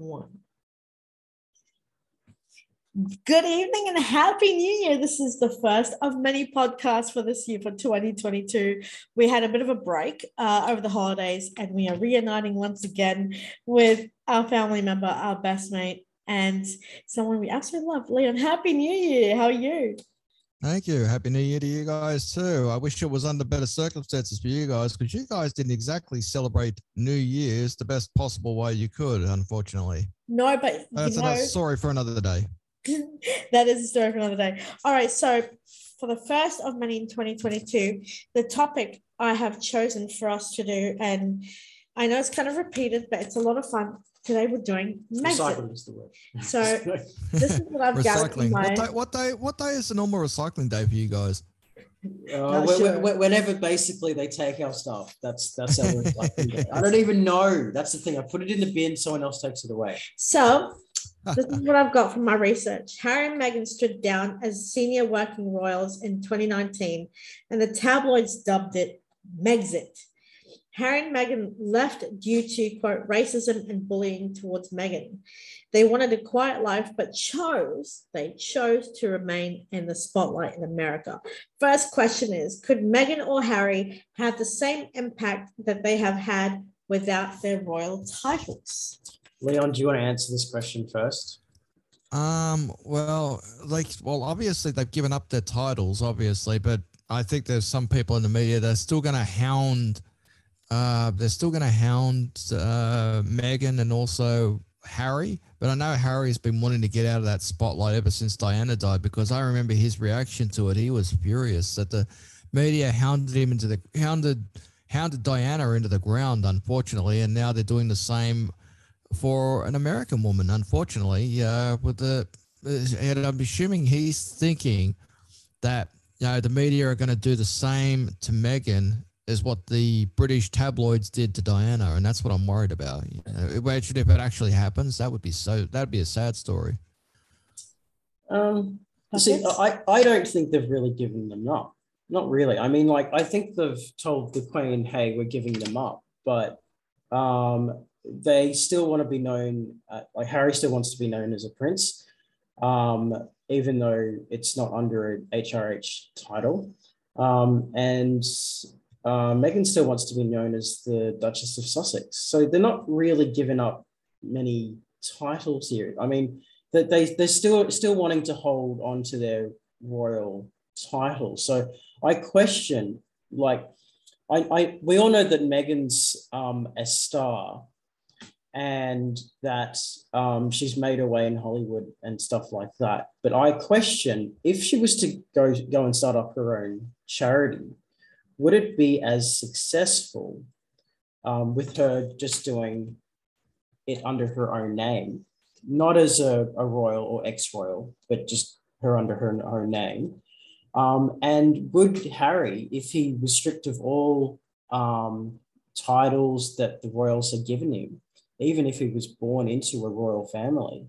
One. Good evening and happy new year. This is the first of many podcasts for this year, for 2022. We had a bit of a break over the holidays, and we are reuniting once again with our family member, our best mate, and someone we absolutely love, Leon. Happy New Year. How are you? Thank you. Happy New Year to you guys too. I wish it was under better circumstances for you guys, because you guys didn't exactly celebrate New Year's the best possible way you could, unfortunately. No, but that's another story for another day. That is a story for another day. All right, so for the first of many in 2022, the topic I have chosen for us to do, and I know it's kind of repeated, but it's a lot of fun. Today we're doing Megxit. Is the word. So this is what I've gathered in mind. What day is the normal recycling day for you guys? Whenever basically they take our stuff, that's how we're recycling. I don't even know. That's the thing. I put it in the bin. Someone else takes it away. So. This is what I've got from my research. Harry and Meghan stood down as senior working royals in 2019, and the tabloids dubbed it Megxit. Harry and Meghan left due to, quote, racism and bullying towards Meghan. They wanted a quiet life, but they chose to remain in the spotlight in America. First question is, could Meghan or Harry have the same impact that they have had without their royal titles? Leon, do you want to answer this question first? Well, obviously they've given up their titles, obviously, but I think there's some people in the media that are still going to hound. They're still going to hound Meghan and also Harry. But I know Harry's been wanting to get out of that spotlight ever since Diana died, because I remember his reaction to it. He was furious that the media hounded Diana into the ground, unfortunately, and now they're doing the same for an American woman, unfortunately, and I'm assuming he's thinking that, you know, the media are going to do the same to Meghan as what the British tabloids did to Diana, and that's what I'm worried about. You know, if it actually happens, that'd be a sad story. I don't think they've really given them up. Not really. I mean, like, I think they've told the Queen, "Hey, we're giving them up," but they still want to be known, like Harry still wants to be known as a prince, even though it's not under an HRH title. And Meghan still wants to be known as the Duchess of Sussex. So they're not really giving up many titles here. I mean, they're still wanting to hold on to their royal title. So I question, like, we all know that Meghan's a star, and that she's made her way in Hollywood and stuff like that. But I question, if she was to go and start up her own charity, would it be as successful with her just doing it under her own name, not as a royal or ex-royal, but just her under her own name? And would Harry, if he was stripped of all titles that the royals had given him, even if he was born into a royal family,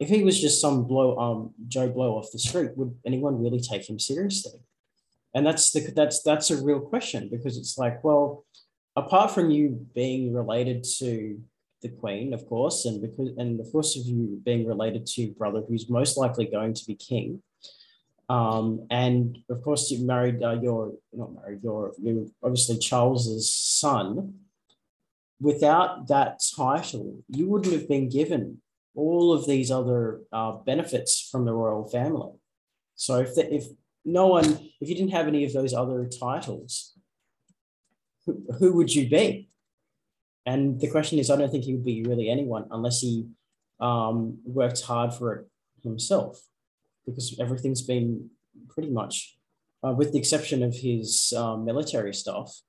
if he was just some Joe Blow off the street, would anyone really take him seriously? And that's a real question, because it's like, well, apart from you being related to the Queen, of course, and of course of you being related to your brother, who's most likely going to be king, and of course you've married you're obviously Charles's son. Without that title, you wouldn't have been given all of these other benefits from the royal family. So if you didn't have any of those other titles, who would you be? And the question is, I don't think he would be really anyone unless he worked hard for it himself, because everything's been pretty much, with the exception of his military stuff,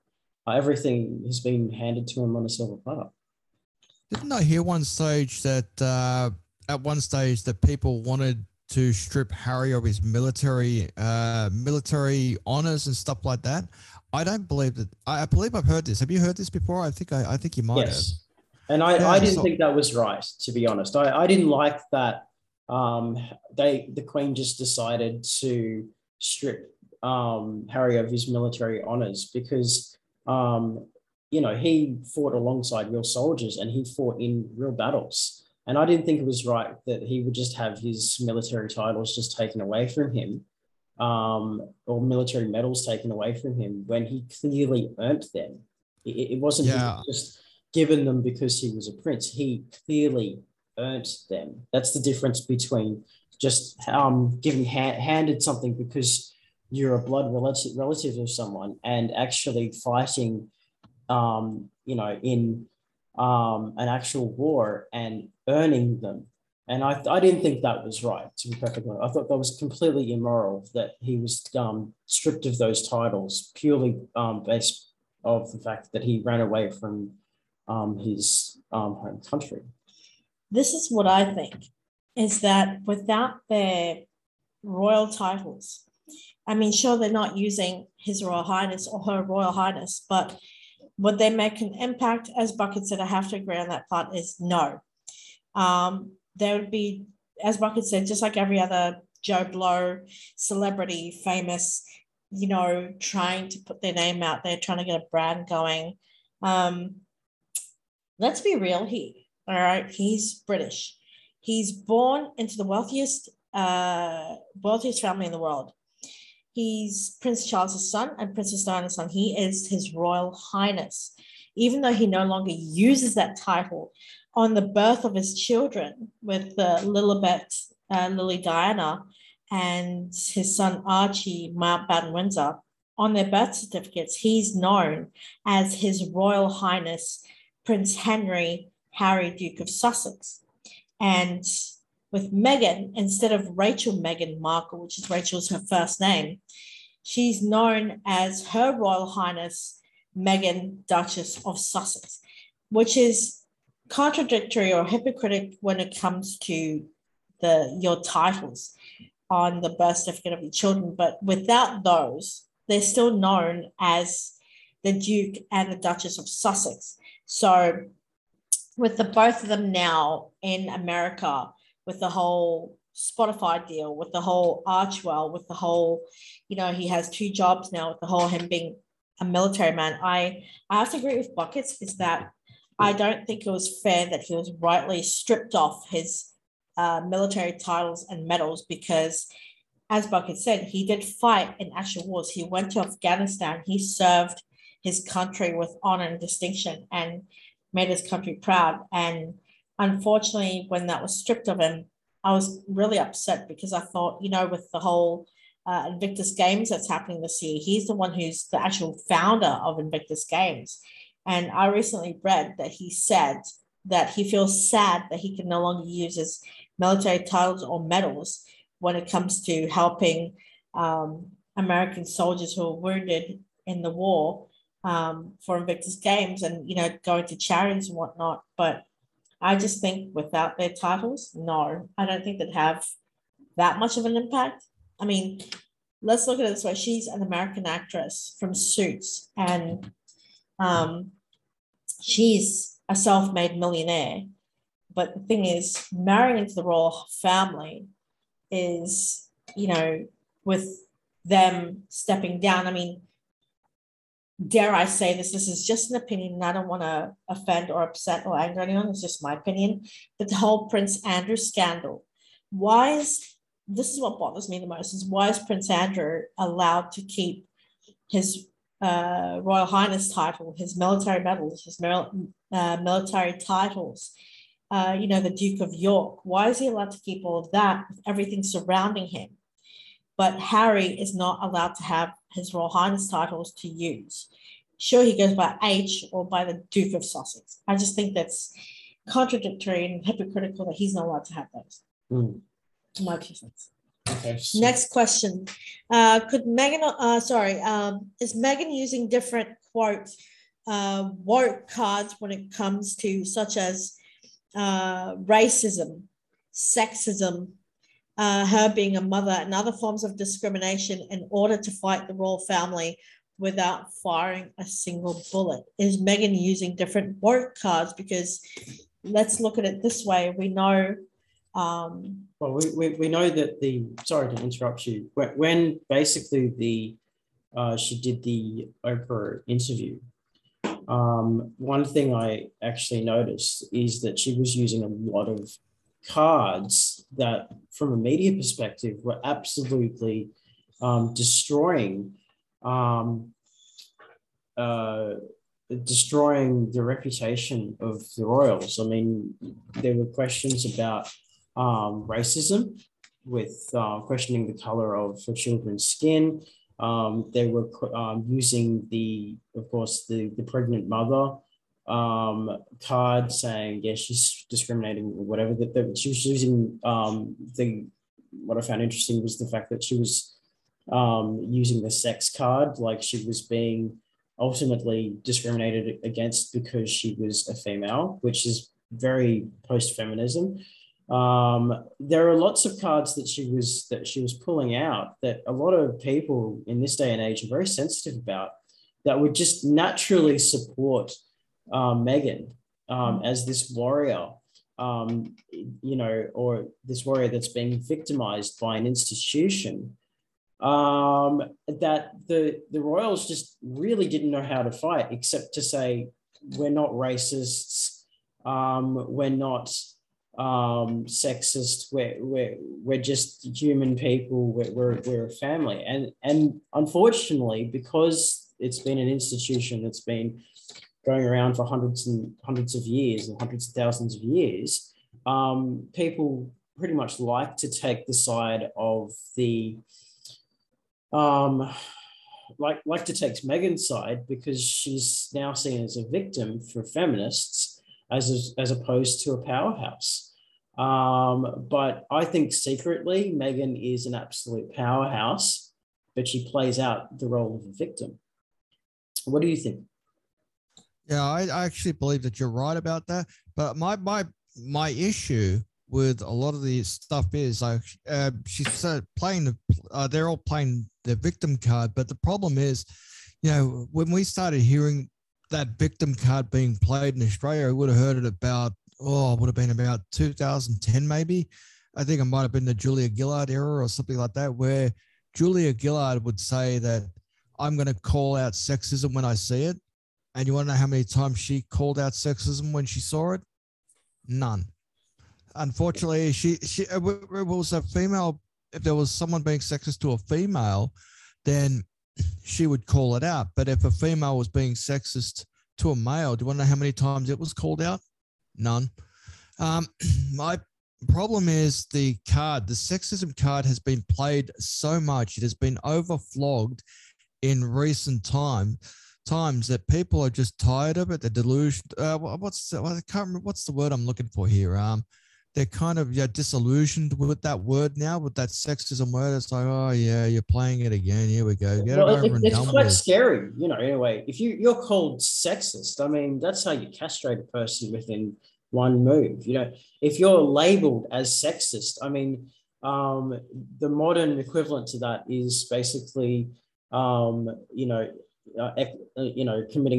everything has been handed to him on a silver platter. Didn't I hear at one stage that people wanted to strip Harry of his military honors and stuff like that? I don't believe that. I believe I've heard this. Have you heard this before? I think you might. Yes. Have. And I didn't think that was right, to be honest. I didn't like that. The Queen just decided to strip Harry of his military honors, because he fought alongside real soldiers, and he fought in real battles. And I didn't think it was right that he would just have his military titles just taken away from him, or military medals taken away from him when he clearly earned them. It wasn't just given them because he was a prince. He clearly earned them. That's the difference between just giving handed something because you're a blood relative of someone and actually fighting, in an actual war and earning them. And I didn't think that was right, to be perfectly honest. I thought that was completely immoral that he was stripped of those titles purely based of the fact that he ran away from his home country. This is what I think, is that without their royal titles, I mean, sure, they're not using His Royal Highness or Her Royal Highness, but would they make an impact? As Bucket said, I have to agree on that part, is no. There would be, as Bucket said, just like every other Joe Blow, celebrity, famous, trying to put their name out there, trying to get a brand going. Let's be real here, all right? He's British. He's born into the wealthiest family in the world. He's Prince Charles' son and Princess Diana's son. He is His Royal Highness. Even though he no longer uses that title, on the birth of his children with Lilibet, Lily Diana, and his son Archie Mountbatten Windsor, on their birth certificates, he's known as His Royal Highness Prince Henry, Harry, Duke of Sussex. And with Meghan, instead of Rachel Meghan Markle, which is Rachel's her first name, she's known as Her Royal Highness Meghan, Duchess of Sussex, which is contradictory or hypocritical when it comes to your titles on the birth certificate of your children. But without those, they're still known as the Duke and the Duchess of Sussex. So with the both of them now in America, with the whole Spotify deal, with the whole Archwell, with the whole, he has two jobs now, with the whole him being a military man. I have to agree with Buckets, is that I don't think it was fair that he was rightly stripped off his military titles and medals, because, as Buckets said, he did fight in actual wars. He went to Afghanistan. He served his country with honor and distinction and made his country proud. And unfortunately, when that was stripped of him, I was really upset, because I thought, with the whole Invictus Games that's happening this year, he's the one who's the actual founder of Invictus Games. And I recently read that he said that he feels sad that he can no longer use his military titles or medals when it comes to helping American soldiers who are wounded in the war for Invictus Games and, going to charities and whatnot. But I just think without their titles, no, I don't think they'd have that much of an impact. I mean, let's look at it this way. She's an American actress from Suits, and she's a self-made millionaire. But the thing is, marrying into the royal family is, with them stepping down. I mean, dare I say this is just an opinion, and I don't want to offend or upset or anger anyone, it's just my opinion, but the whole Prince Andrew scandal, this is what bothers me the most, is why is Prince Andrew allowed to keep his Royal Highness title, his military medals, his military titles, the Duke of York? Why is he allowed to keep all of that with everything surrounding him? But Harry is not allowed to have his Royal Highness titles to use. Sure, he goes by H or by the Duke of Sussex. I just think that's contradictory and hypocritical that he's not allowed to have those. My two cents. Okay. Next question. Is Meghan using different, quote, woke cards when it comes to such as racism, sexism, her being a mother, and other forms of discrimination in order to fight the royal family without firing a single bullet? Is Meghan using different woke cards? Because let's look at it this way. We know... we know that the... Sorry to interrupt you. When basically she did the Oprah interview, One thing I actually noticed is that she was using a lot of cards that, from a media perspective, were absolutely destroying the reputation of the royals. I mean, there were questions about racism with questioning the color of the children's skin. They were using the pregnant mother card, saying, yeah, she's discriminating or whatever. That she was using what I found interesting was the fact that she was using the sex card, like she was being ultimately discriminated against because she was a female, which is very post-feminism. There are lots of cards that she was pulling out that a lot of people in this day and age are very sensitive about, that would just naturally support Meghan as this warrior, or this warrior that's being victimized by an institution, that the royals just really didn't know how to fight, except to say, we're not racists, we're not sexist, we're just human people, we're a family. And unfortunately, because it's been an institution that's been going around for hundreds of thousands of years, people pretty much like to take the side of like to take Meghan's side, because she's now seen as a victim for feminists, as opposed to a powerhouse. But I think secretly Meghan is an absolute powerhouse, but she plays out the role of a victim. What do you think? Yeah, I actually believe that you're right about that. But my issue with a lot of the stuff is she's playing they're all playing the victim card. But the problem is, when we started hearing that victim card being played in Australia, I would have heard it about 2010 maybe. I think it might have been the Julia Gillard era or something like that, where Julia Gillard would say that I'm going to call out sexism when I see it. And you want to know how many times she called out sexism when she saw it? None. Unfortunately, it was a female. If there was someone being sexist to a female, then she would call it out. But if a female was being sexist to a male, do you want to know how many times it was called out? None. My problem is the sexism card has been played so much. It has been overflogged in recent times that people are just tired of it. They're delusioned. I can't remember what's the word I'm looking for here. They're kind of disillusioned with that word now, with that sexism word. It's like, oh, yeah, you're playing it again. Here we go. Get it over and done with. It's quite scary, in a way. If you're called sexist, I mean, that's how you castrate a person within one move. If you're labeled as sexist, I mean, the modern equivalent to that is basically, committing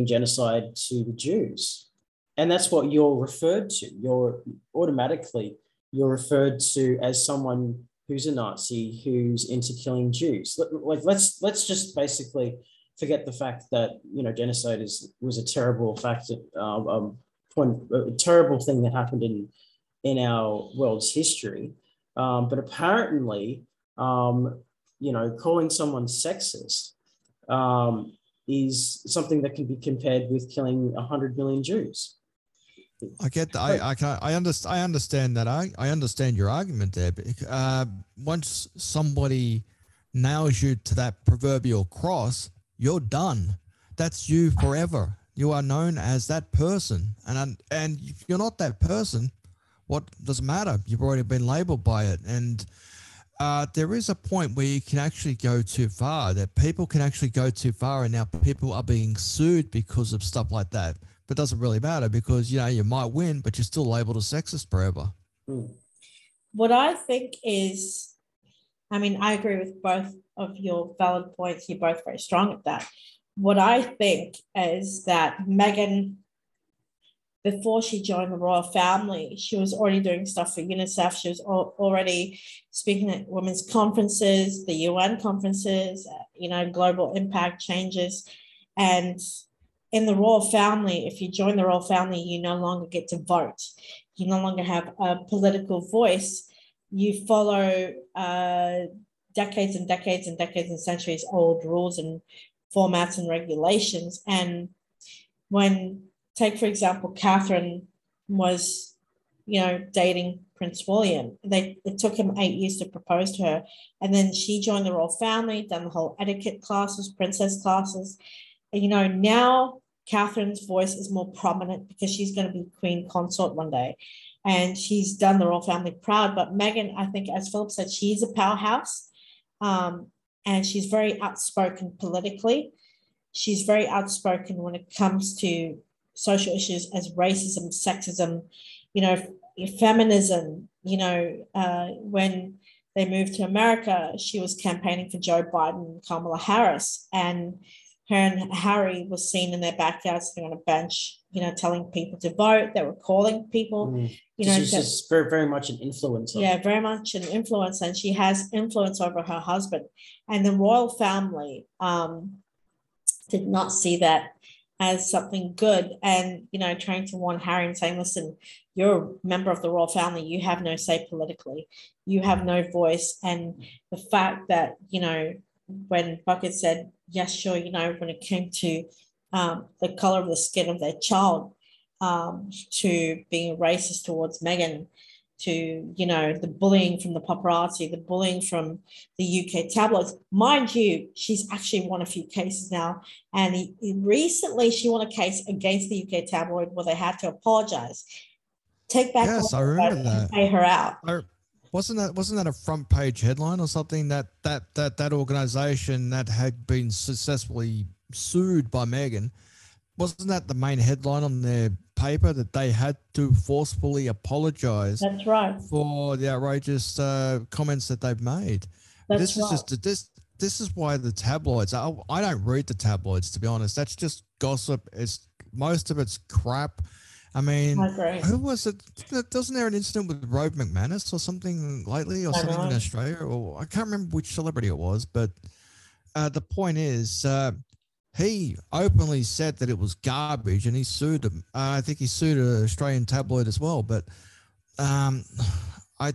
genocide to the Jews. And that's what you're referred to. You're referred to as someone who's a Nazi, who's into killing Jews. Like, let's just basically forget the fact that genocide was a terrible fact, a terrible thing that happened in our world's history. But apparently, calling someone sexist is something that can be compared with killing 100 million Jews. I get that. I understand that. I understand your argument there. But once somebody nails you to that proverbial cross, you're done. That's you forever. You are known as that person. And if you're not that person, what does it matter? You've already been labeled by it. And there is a point where you can actually go too far, that people can actually go too far, and now people are being sued because of stuff like that. But it doesn't really matter, because you might win, but you're still labeled a sexist forever. What I think is, I agree with both of your valid points. You're both very strong at that. What I think is that Meghan, before she joined the royal family, she was already doing stuff for UNICEF. She was already speaking at women's conferences, the UN conferences, global impact changes, and in the royal family, if you join the royal family, you no longer get to vote. You no longer have a political voice. You follow decades and decades and decades and centuries old rules and formats and regulations. And when, take for example, Catherine was, you know, dating Prince William. It took him 8 years to propose to her. And then she joined the royal family, done the whole etiquette classes, princess classes. And, you know, now Catherine's voice is more prominent because she's going to be queen consort one day. And she's done the royal family proud. But Meghan, I think, as Philip said, she's a powerhouse. And she's very outspoken politically. She's very outspoken when it comes to social issues as racism, sexism, you know, feminism. You know, when they moved to America, she was campaigning for Joe Biden and Kamala Harris. And her and Harry was seen in their backyard sitting on a bench, you know, telling people to vote. They were calling people, you know. She's just very, very much an influencer. Yeah, very much an influencer. And she has influence over her husband. And the royal family did not see that as something good. And, you know, trying to warn Harry and saying, listen, you're a member of the royal family. You have no say politically. You have no voice. And the fact that, you know, when Bucket said, yes, sure, you know, when it came to the color of the skin of their child, to being racist towards Meghan, to, you know, the bullying from the paparazzi, the bullying from the UK tabloids. Mind you, she's actually won a few cases now. And recently she won a case against the UK tabloid where they had to apologize. Take back. Yes, I remember that. And pay her out. Wasn't that a front page headline or something that organization that had been successfully sued by Meghan? Wasn't that the main headline on their paper that they had to forcefully apologize? That's right. For the outrageous comments that they've made. That's right. This is why the tabloids. I don't read the tabloids, to be honest. That's just gossip. Most of it's crap. I mean, who was it? Doesn't there an incident with Rove McManus or something lately, or something in Australia? Or I can't remember which celebrity it was, but the point is, he openly said that it was garbage, and he sued him. I think he sued an Australian tabloid as well. But I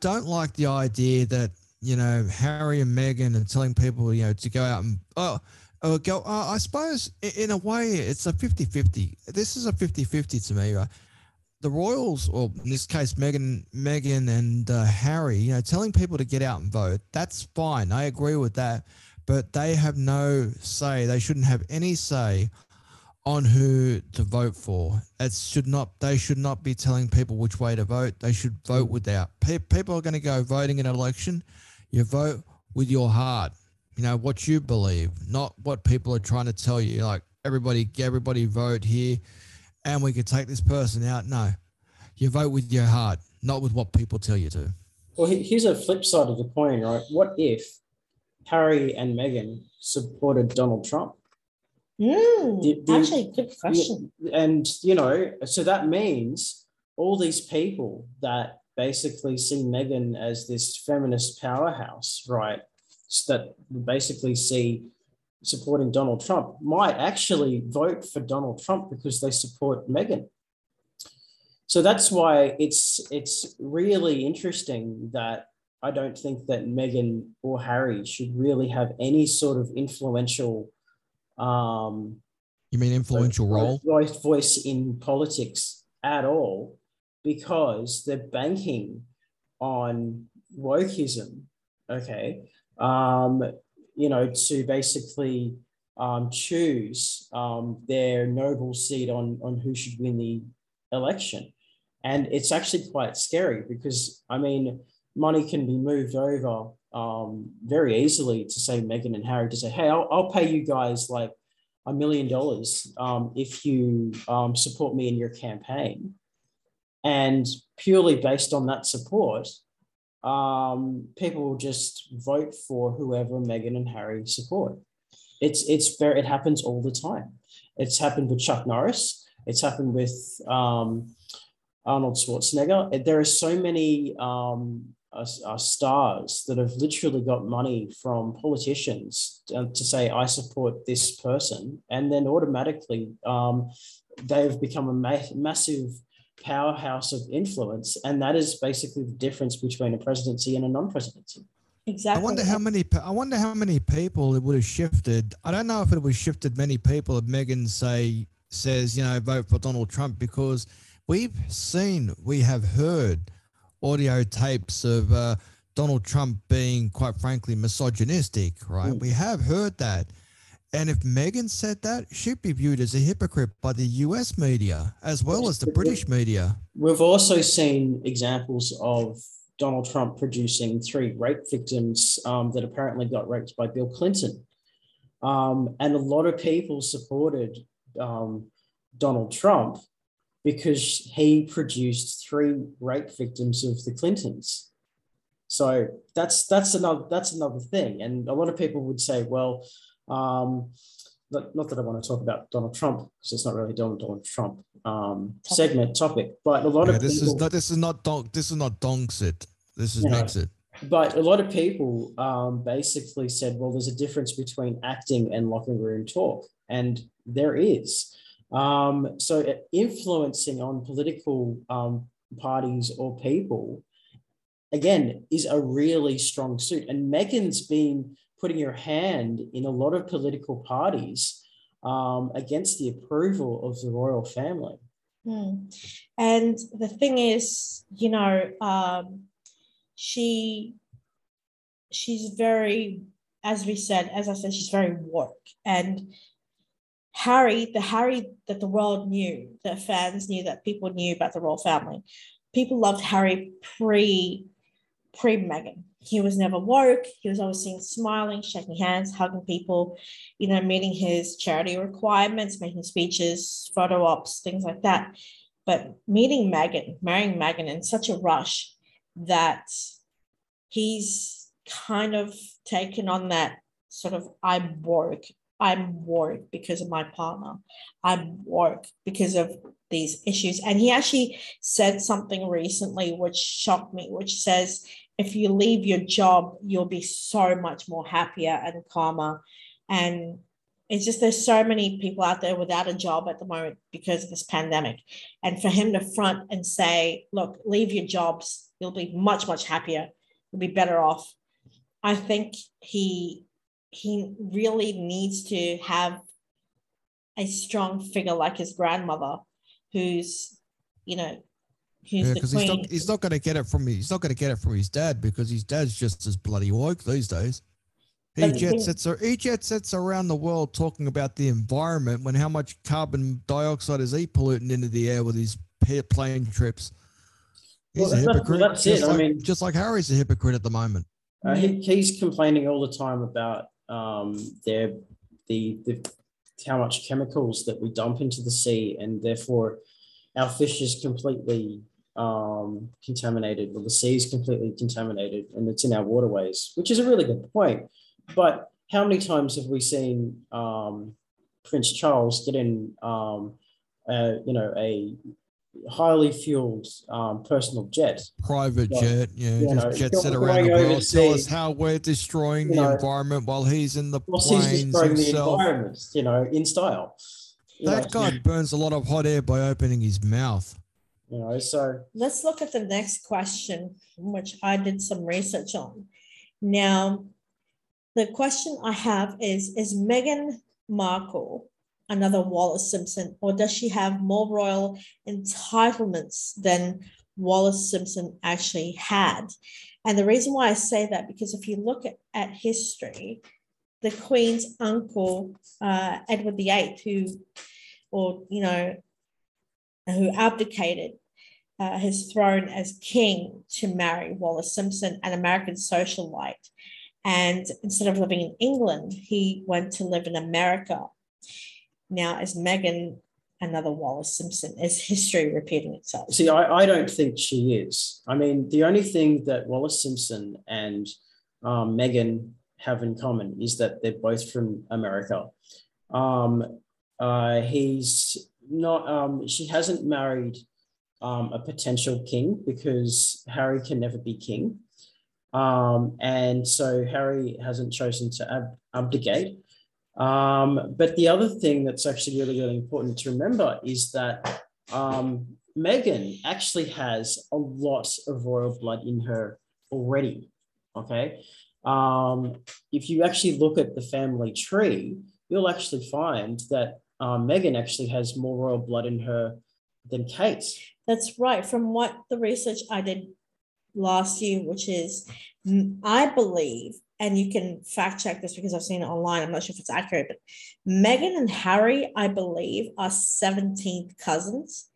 don't like the idea that, you know, Harry and Meghan are telling people, you know, to go out and I suppose in a way it's a 50-50. This is a 50-50 to me, right? The royals, or in this case Meghan and Harry, you know, telling people to get out and vote, that's fine. I agree with that. But they have no say. They shouldn't have any say on who to vote for. They should not be telling people which way to vote. They should vote without. People are going to go voting in an election. You vote with your heart. You know, what you believe, not what people are trying to tell you. Like, everybody vote here and we could take this person out. No, you vote with your heart, not with what people tell you to. Well, here's a flip side of the coin, right? What if Harry and Meghan supported Donald Trump? Actually, good question. And, you know, so that means all these people that basically see Meghan as this feminist powerhouse, right, that basically see supporting Donald Trump might actually vote for Donald Trump because they support Meghan. So that's why it's really interesting that I don't think that Meghan or Harry should really have any sort of influential. You mean influential role? Voice in politics at all, because they're banking on wokeism. Okay. You know, to basically choose their noble seat on who should win the election. And it's actually quite scary because, I mean, money can be moved over very easily to say Meghan and Harry to say, hey, I'll pay you guys like $1 million if you support me in your campaign. And purely based on that support, people will just vote for whoever Meghan and Harry support. It happens all the time. It's happened with Chuck Norris. It's happened with Arnold Schwarzenegger. There are so many are stars that have literally got money from politicians to say, I support this person. And then automatically they've become a massive powerhouse of influence. And that is basically the difference between a presidency and a non-presidency. Exactly. I wonder how many people it would have shifted. I don't know if it would have shifted many people if Meghan says, you know, vote for Donald Trump, because we have heard audio tapes of Donald Trump being, quite frankly, misogynistic, right? Ooh. We have heard that. And if Meghan said that, she'd be viewed as a hypocrite by the US media as well as the British media. We've also seen examples of Donald Trump producing 3 rape victims that apparently got raped by Bill Clinton. And a lot of people supported Donald Trump because he produced 3 rape victims of the Clintons. So that's another thing. And a lot of people would say, well, not that I want to talk about Donald Trump, because it's not really Donald Trump topic, but a lot of people... This is not Donxit. This is Megxit. But a lot of people basically said, well, there's a difference between acting and locker room talk, and there is. So influencing on political parties or people, again, is a really strong suit. And Meghan's been putting her hand in a lot of political parties against the approval of the royal family. Mm. And the thing is, you know, she's very, as I said, she's very woke. And Harry that the world knew, that fans knew, that people knew about the royal family, people loved Harry pre Meghan. He was never woke. He was always seen smiling, shaking hands, hugging people, you know, meeting his charity requirements, making speeches, photo ops, things like that. But marrying Meghan in such a rush that he's kind of taken on that sort of, I'm woke because of my partner. I'm woke because of these issues. And he actually said something recently which shocked me, which says, if you leave your job, you'll be so much more happier and calmer. And it's just, there's so many people out there without a job at the moment because of this pandemic. And for him to front and say, look, leave your jobs, you'll be much, much happier, you'll be better off. I think he really needs to have a strong figure like his grandmother, who's, you know, because he's not going to get it from his dad, because his dad's just as bloody woke these days. He jet sets around the world talking about the environment when how much carbon dioxide is he polluting into the air with his plane trips. He's a hypocrite. That's it. Just like Harry's a hypocrite at the moment. He's complaining all the time about how much chemicals that we dump into the sea, and therefore our fish is completely contaminated, or the sea is completely contaminated, and it's in our waterways, which is a really good point. But how many times have we seen Prince Charles get in, a highly fueled personal jet, jet set around the world, tell us how we're destroying the environment while he's in the planes. He's destroying himself. The environment, in style. That guy burns a lot of hot air by opening his mouth. So let's look at the next question, which I did some research on. Now, the question I have is Meghan Markle another Wallis Simpson, or does she have more royal entitlements than Wallis Simpson actually had? And the reason why I say that, because if you look at history, the Queen's uncle, Edward VIII, who abdicated his throne as king to marry Wallis Simpson, an American socialite. And instead of living in England, he went to live in America. Now, is Meghan another Wallis Simpson? Is history repeating itself? See, I don't think she is. The only thing that Wallis Simpson and Meghan have in common is that they're both from America. She hasn't married a potential king, because Harry can never be king. And so Harry hasn't chosen to abdicate. But the other thing that's actually really, really important to remember is that Meghan actually has a lot of royal blood in her already, okay? If you actually look at the family tree, you'll actually find that Meghan actually has more royal blood in her than Kate. That's right. From what the research I did last year, which is, I believe, and you can fact check this because I've seen it online, I'm not sure if it's accurate, but Meghan and Harry, I believe, are 17th cousins.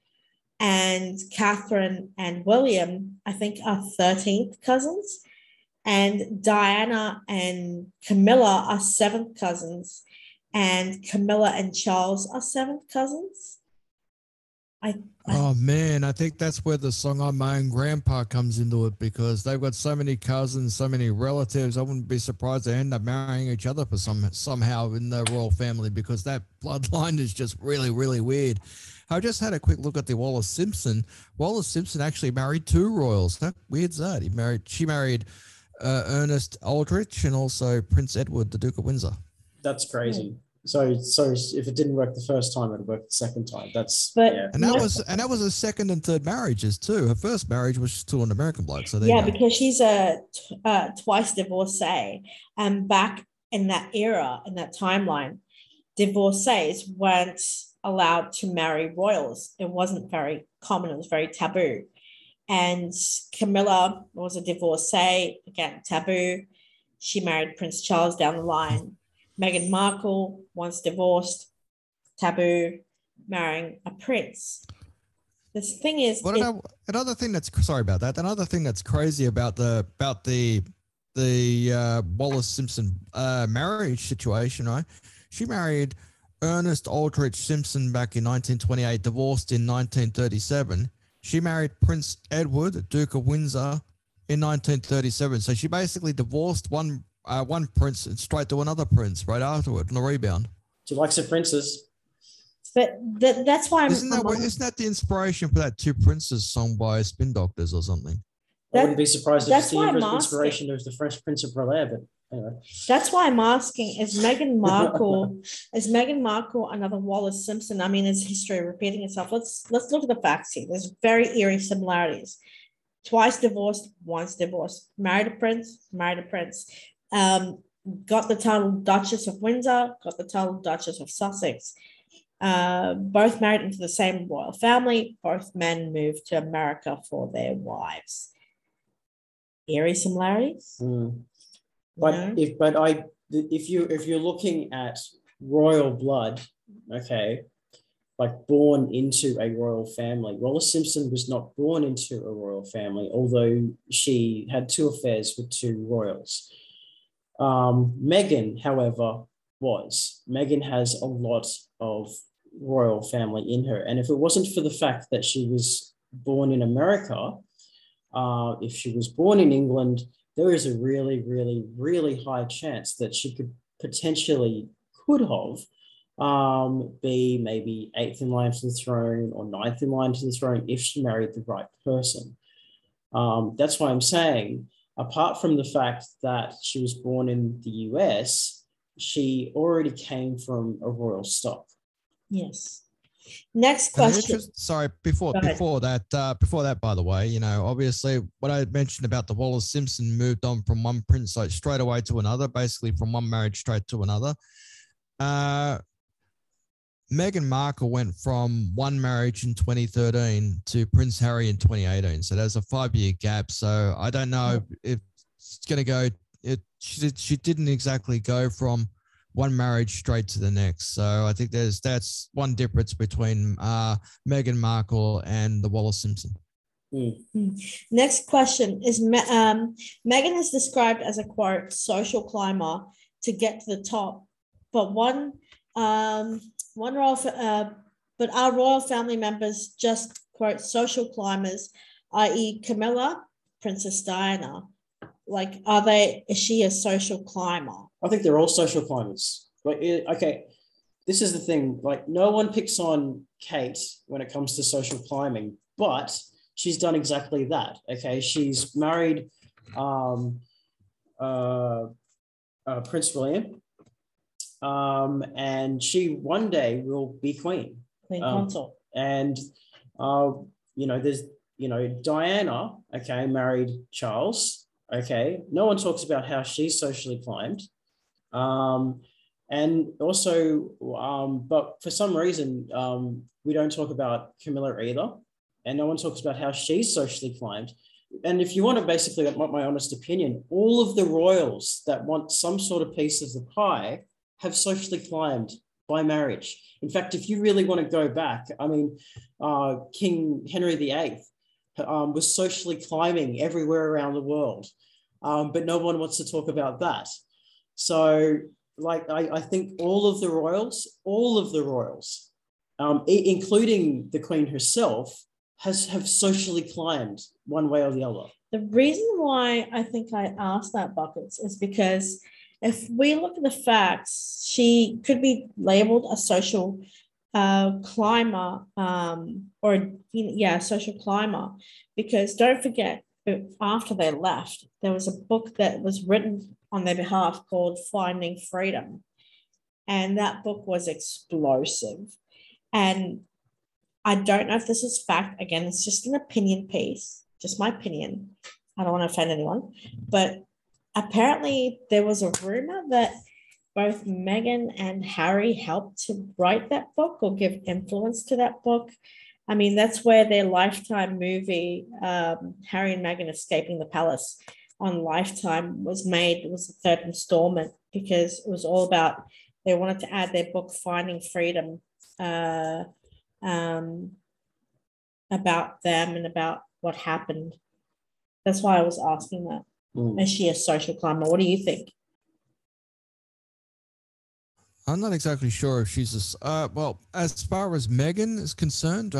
And Catherine and William, I think, are 13th cousins. And Diana and Camilla are 7th cousins. And Camilla and Charles are 7th cousins. Oh, man, I think that's where the song "On My Own Grandpa" comes into it, because they've got so many cousins, so many relatives. I wouldn't be surprised they end up marrying each other for somehow in the royal family, because that bloodline is just really, really weird. I just had a quick look at the Wallis Simpson. Wallis Simpson actually married two royals. How weird's that? She married Ernest Aldrich and also Prince Edward, the Duke of Windsor. That's crazy. So if it didn't work the first time, it worked the second time. And that was her second and third marriages too. Her first marriage was to an American bloke. So yeah, because she's a twice divorcee, and back in that era, in that timeline, divorcees weren't allowed to marry royals. It wasn't very common. It was very taboo. And Camilla was a divorcee, again taboo. She married Prince Charles down the line. Meghan Markle, once divorced, taboo, marrying a prince. This thing is Another thing that's crazy about the Wallis Simpson marriage situation, right? She married Ernest Aldrich Simpson back in 1928, divorced in 1937. She married Prince Edward, Duke of Windsor, in 1937. So she basically divorced one prince and straight to another prince right afterward on the rebound. She likes the princes. But that's why I'm... Isn't that the inspiration for that Two Princes song by Spin Doctors or something? I wouldn't be surprised if it's the inspiration of the Fresh Prince of Bel-Air, but anyway. That's why I'm asking, is Meghan Markle another Wallis Simpson? I mean, is history repeating itself? Let's look at the facts here. There's very eerie similarities. Twice divorced, once divorced. Married a prince. Got the title Duchess of Windsor, got the title Duchess of Sussex. Both married into the same royal family. Both men moved to America for their wives. Eerie similarities. Mm. But if you're looking at royal blood, okay, like born into a royal family, Wallis Simpson was not born into a royal family, although she had two affairs with two royals. Meghan, however, was. Meghan has a lot of royal family in her. And if it wasn't for the fact that she was born in America, if she was born in England, there is a really, really, really high chance that she could have be maybe 8th in line to the throne or 9th in line to the throne if she married the right person. That's why I'm saying, apart from the fact that she was born in the US, she already came from a royal stock. Yes. Next question. Before that, by the way, you know, obviously what I mentioned about the Wallis Simpson moved on from one prince like straight away to another, basically from one marriage straight to another. Meghan Markle went from one marriage in 2013 to Prince Harry in 2018. So there's a 5-year gap. So I don't know if it's going to go. She didn't exactly go from one marriage straight to the next. So I think that's one difference between Meghan Markle and the Wallis Simpson. Mm. Next question is, Meghan is described as a, quote, social climber to get to the top, but our royal family members just, quote, social climbers, i.e. Camilla, Princess Diana. Like, is she a social climber? I think they're all social climbers. Like, okay, this is the thing. Like, no one picks on Kate when it comes to social climbing, but she's done exactly that. Okay, she's married Prince William. And she one day will be queen. Queen consort. And, you know, there's, you know, Diana, okay, married Charles, okay. No one talks about how she socially climbed. And also, but for some reason, we don't talk about Camilla either. And no one talks about how she socially climbed. And if you want to basically, that's my honest opinion, all of the royals that want some sort of piece of the pie have socially climbed by marriage. In fact, if you really want to go back, I mean, King Henry VIII was socially climbing everywhere around the world, but no one wants to talk about that. So, like, I think all of the royals, including the Queen herself, have socially climbed one way or the other. The reason why I think I asked that, Buckets, is because if we look at the facts, she could be labelled a social climber social climber, because don't forget, after they left, there was a book that was written on their behalf called Finding Freedom, and that book was explosive. And I don't know if this is fact. Again, it's just an opinion piece, just my opinion. I don't want to offend anyone, but apparently there was a rumor that both Meghan and Harry helped to write that book or give influence to that book. I mean, that's where their Lifetime movie, Harry and Meghan Escaping the Palace on Lifetime, was made. It was the third installment, because it was all about, they wanted to add their book Finding Freedom about them and about what happened. That's why I was asking that. Is she a social climber? What do you think? I'm not exactly sure if she's a... well, as far as Meghan is concerned,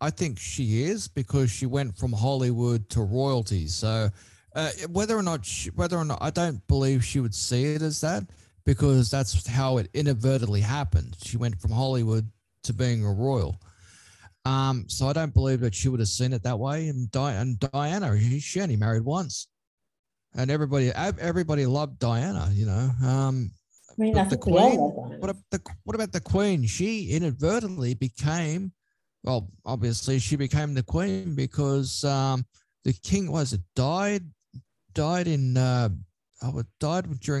I think she is, because she went from Hollywood to royalty. So whether or not, I don't believe she would see it as that, because that's how it inadvertently happened. She went from Hollywood to being a royal. So I don't believe that she would have seen it that way. And Diana, she only married once, and everybody loved Diana, you know. I mean, but the Queen. What about the Queen? She inadvertently became, well, obviously she became the Queen because the King died during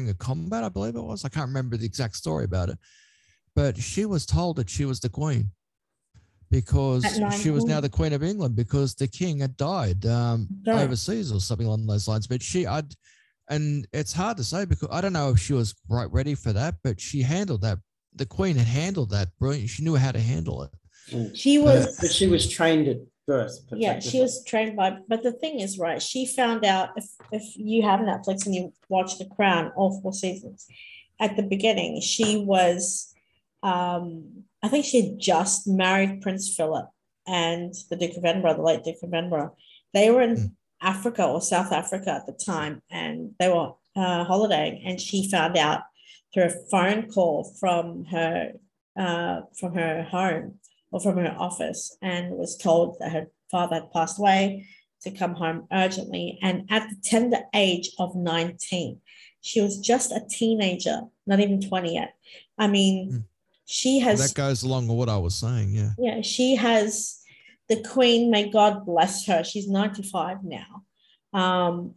a combat, I believe it was. I can't remember the exact story about it, but she was told that she was the Queen, because she was now the Queen of England, because the King had died overseas or something along those lines. But and it's hard to say, because I don't know if she was quite ready for that, but she handled that. The Queen had handled that brilliantly. She knew how to handle it. She was, but she was trained at birth. Yeah, she was trained by. But the thing is, right? She found out, if you have Netflix and you watch The Crown, all 4 seasons, at the beginning she was. I think she had just married Prince Philip and the Duke of Edinburgh, the late Duke of Edinburgh. They were in Africa or South Africa at the time, and they were holidaying, and she found out through a phone call from her home or from her office, and was told that her father had passed away, to come home urgently. And at the tender age of 19, she was just a teenager, not even 20 yet. I mean... She has... That goes along with what I was saying, yeah. Yeah, she has... The Queen, may God bless her, she's 95 now,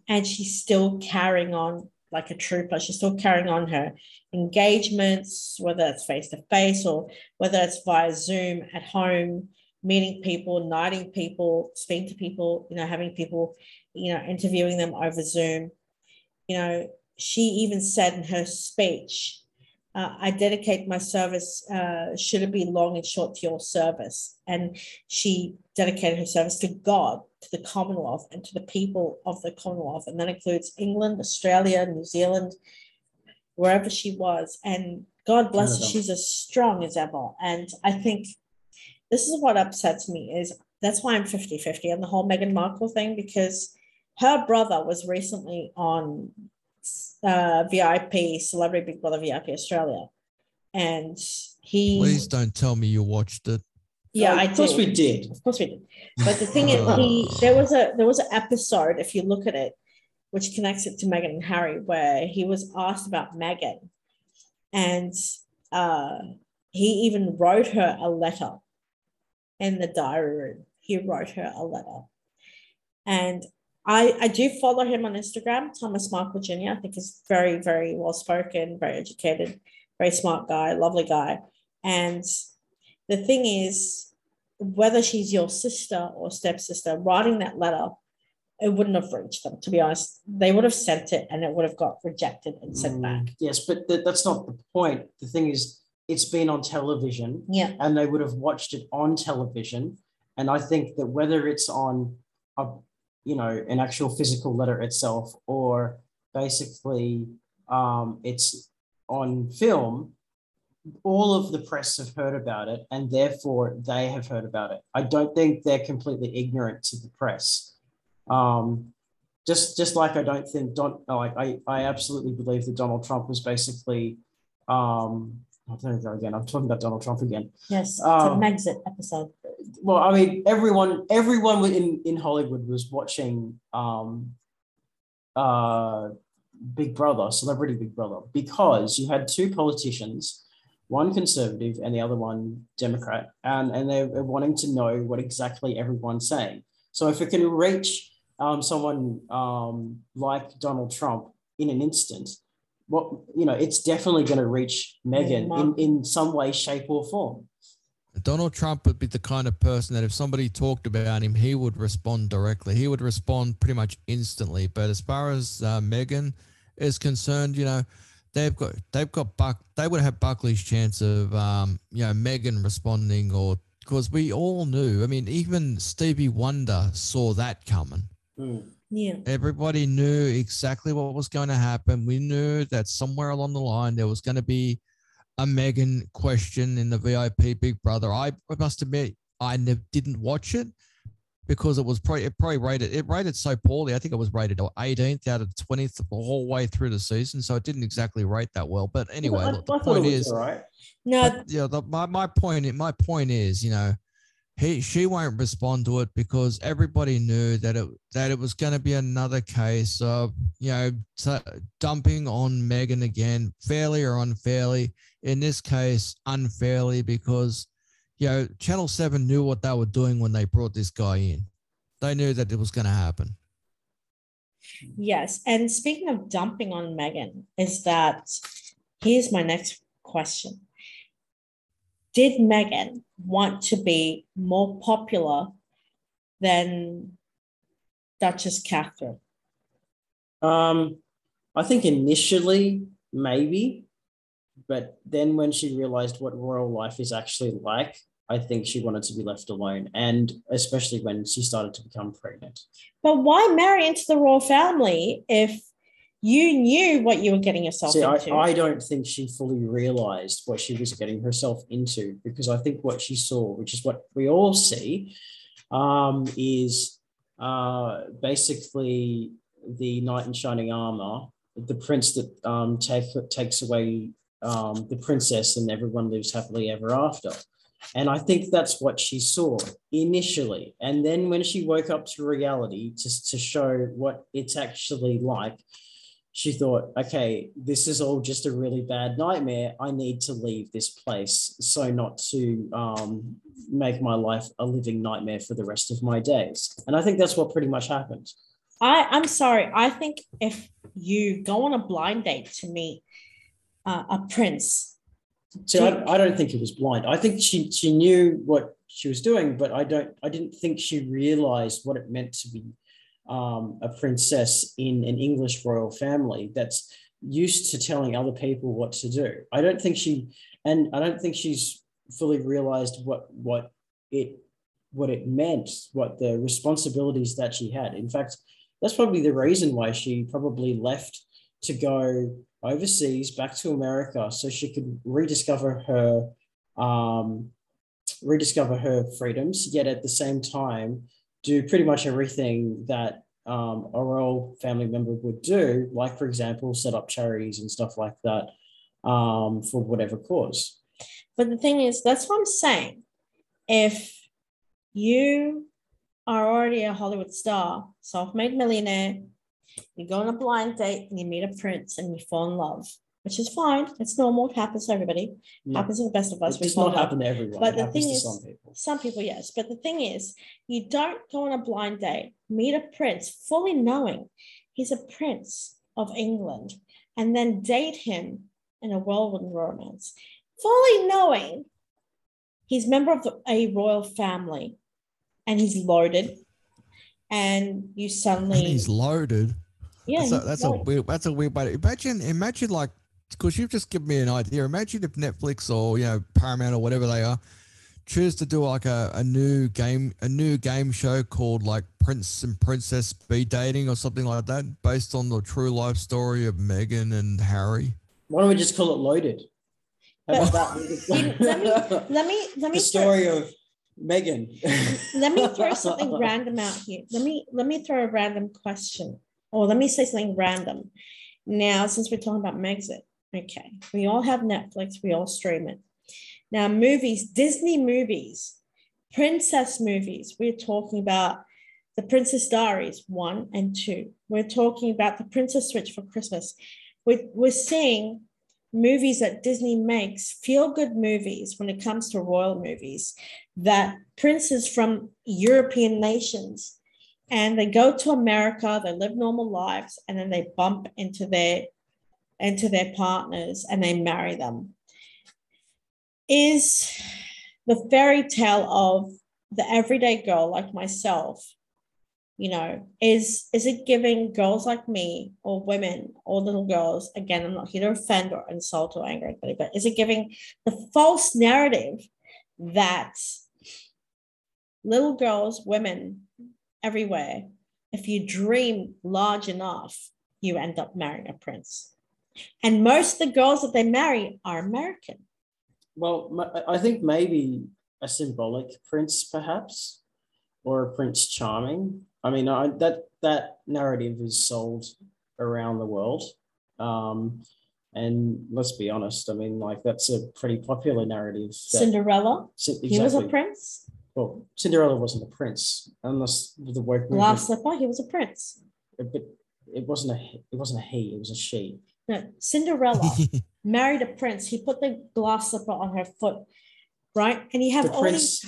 and she's still carrying on like a trooper. She's still carrying on her engagements, whether it's face-to-face or whether it's via Zoom at home, meeting people, knighting people, speaking to people, you know, having people, you know, interviewing them over Zoom. You know, she even said in her speech... I dedicate my service, should it be long and short, to your service. And she dedicated her service to God, to the Commonwealth, and to the people of the Commonwealth. And that includes England, Australia, New Zealand, wherever she was. And God bless her, she's as strong as ever. And I think this is what upsets me, is that's why I'm 50-50 on the whole Meghan Markle thing, because her brother was recently on... VIP Celebrity Big Brother VIP Australia, and he... Please don't tell me you watched it. Yeah, I did. Of course we did. But the thing is, there was an episode, if you look at it, which connects it to Meghan and Harry, where he was asked about Meghan, and he even wrote her a letter in the diary room. He wrote her a letter. And I do follow him on Instagram, Thomas Markle Jr. I think he's very, very well-spoken, very educated, very smart guy, lovely guy. And the thing is, whether she's your sister or stepsister, writing that letter, it wouldn't have reached them, to be honest. They would have sent it and it would have got rejected and sent back. Yes, but that's not the point. The thing is, it's been on television, and they would have watched it on television. And I think that whether it's on an actual physical letter itself, or basically it's on film, all of the press have heard about it, and therefore they have heard about it. I don't think they're completely ignorant to the press. Just like I don't think I absolutely believe that Donald Trump was basically I'm talking about Donald Trump again. Yes, it's a Megxit episode. Well, I mean, everyone in Hollywood was watching Big Brother, Celebrity Big Brother, because you had two politicians, one conservative and the other one Democrat, and they were wanting to know what exactly everyone's saying. So if it can reach someone like Donald Trump in an instant, it's definitely going to reach Meghan in some way, shape, or form. Donald Trump would be the kind of person that if somebody talked about him, he would respond directly. He would respond pretty much instantly. But as far as Meghan is concerned, they would have Buckley's chance of Meghan responding, or because we all knew. I mean, even Stevie Wonder saw that coming. Mm. Yeah, everybody knew exactly what was going to happen. We knew that somewhere along the line there was going to be a Meghan question in the VIP Big Brother. I must admit, I didn't watch it because it was probably rated so poorly. I think it was rated 18th out of 20th the whole way through the season, so it didn't exactly rate that well. But anyway, the point is, right? No, yeah. My point is, she won't respond to it because everybody knew that it was going to be another case of dumping on Meghan again, fairly or unfairly. In this case, unfairly, because Channel 7 knew what they were doing when they brought this guy in. They knew that it was going to happen. Yes, and speaking of dumping on Meghan, is that here's my next question. Did Meghan want to be more popular than Duchess Catherine? I think initially, maybe. But then when she realised what royal life is actually like, I think she wanted to be left alone, and especially when she started to become pregnant. But why marry into the royal family if you knew what you were getting yourself into? I don't think she fully realised what she was getting herself into, because I think what she saw, which is what we all see, is basically the knight in shining armour, the prince that takes away the princess, and everyone lives happily ever after. And I think that's what she saw initially. And then when she woke up to reality, to show what it's actually like, she thought, okay, this is all just a really bad nightmare. I need to leave this place so not to make my life a living nightmare for the rest of my days. And I think that's what pretty much happened. I'm sorry. I think if you go on a blind date to meet a prince. So I don't think it was blind. I think she knew what she was doing, but I didn't think she realised what it meant to be a princess in an English royal family that's used to telling other people what to do. I don't think she's fully realised what it meant, what the responsibilities that she had. In fact, that's probably the reason why she probably left to go overseas back to America, so she could rediscover her freedoms, yet at the same time do pretty much everything that a royal family member would do, like, for example, set up charities and stuff like that for whatever cause. But the thing is, that's what I'm saying. If you are already a Hollywood star, self-made millionaire, You go on a blind date and you meet a prince and you fall in love, which is fine. It's normal. It happens to everybody. It happens to the best of us. It does not happen to everyone. But the thing is, some people. Some people, yes. But the thing is, you don't go on a blind date, meet a prince, fully knowing he's a prince of England, and then date him in a whirlwind romance, fully knowing he's a member of a royal family and he's loaded. And you suddenly... And he's loaded. Yeah, that's a weird way to imagine like, because you've just given me an idea. Imagine if Netflix or, you know, Paramount or whatever they are choose to do like a new game show called like Prince and Princess Be Dating or something like that, based on the true life story of Meghan and Harry. Why don't we just call it Loaded? How about that? Let me the story of Meghan. Let me throw something random out here. Let me throw a random question. Or let me say something random. Now, since we're talking about Megxit, okay, we all have Netflix, we all stream it. Now, movies, Disney movies, princess movies, we're talking about The Princess Diaries 1 and 2. We're talking about The Princess Switch for Christmas. We're seeing movies that Disney makes, feel-good movies when it comes to royal movies, that princes from European nations, and they go to America, they live normal lives, and then they bump into their partners and they marry them. Is the fairy tale of the everyday girl like myself, you know, is it giving girls like me or women or little girls, again, I'm not here to offend or insult or anger anybody, but is it giving the false narrative that little girls, women, everywhere, if you dream large enough, you end up marrying a prince? And most of the girls that they marry are American. Well, I think maybe a symbolic prince, perhaps, or a Prince Charming. I mean, that narrative is sold around the world. And let's be honest, I mean, like, that's a pretty popular narrative. Cinderella? Exactly. He was a prince? Well, Cinderella wasn't a prince, unless the word Last Slipper. He was a prince, but it wasn't a he. It was a she. No, Cinderella married a prince. He put the glass slipper on her foot, right? And he had the prince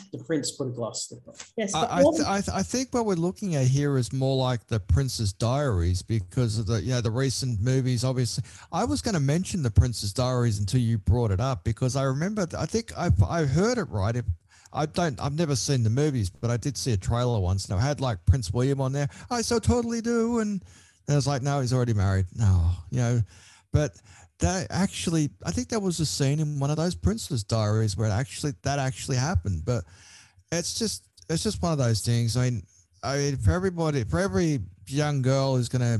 put a glass slipper. Yes, I think what we're looking at here is more like The Prince's Diaries because of the, you know, the recent movies. Obviously, I was going to mention The Prince's Diaries until you brought it up because I remember. I think I heard it right. I've never seen the movies, but I did see a trailer once, and I had like Prince William on there. I so totally do, and I was like, no, he's already married. No, you know, but that actually, I think that was a scene in one of those Prince's Diaries where that actually happened. But it's just one of those things. I mean, for every young girl who's gonna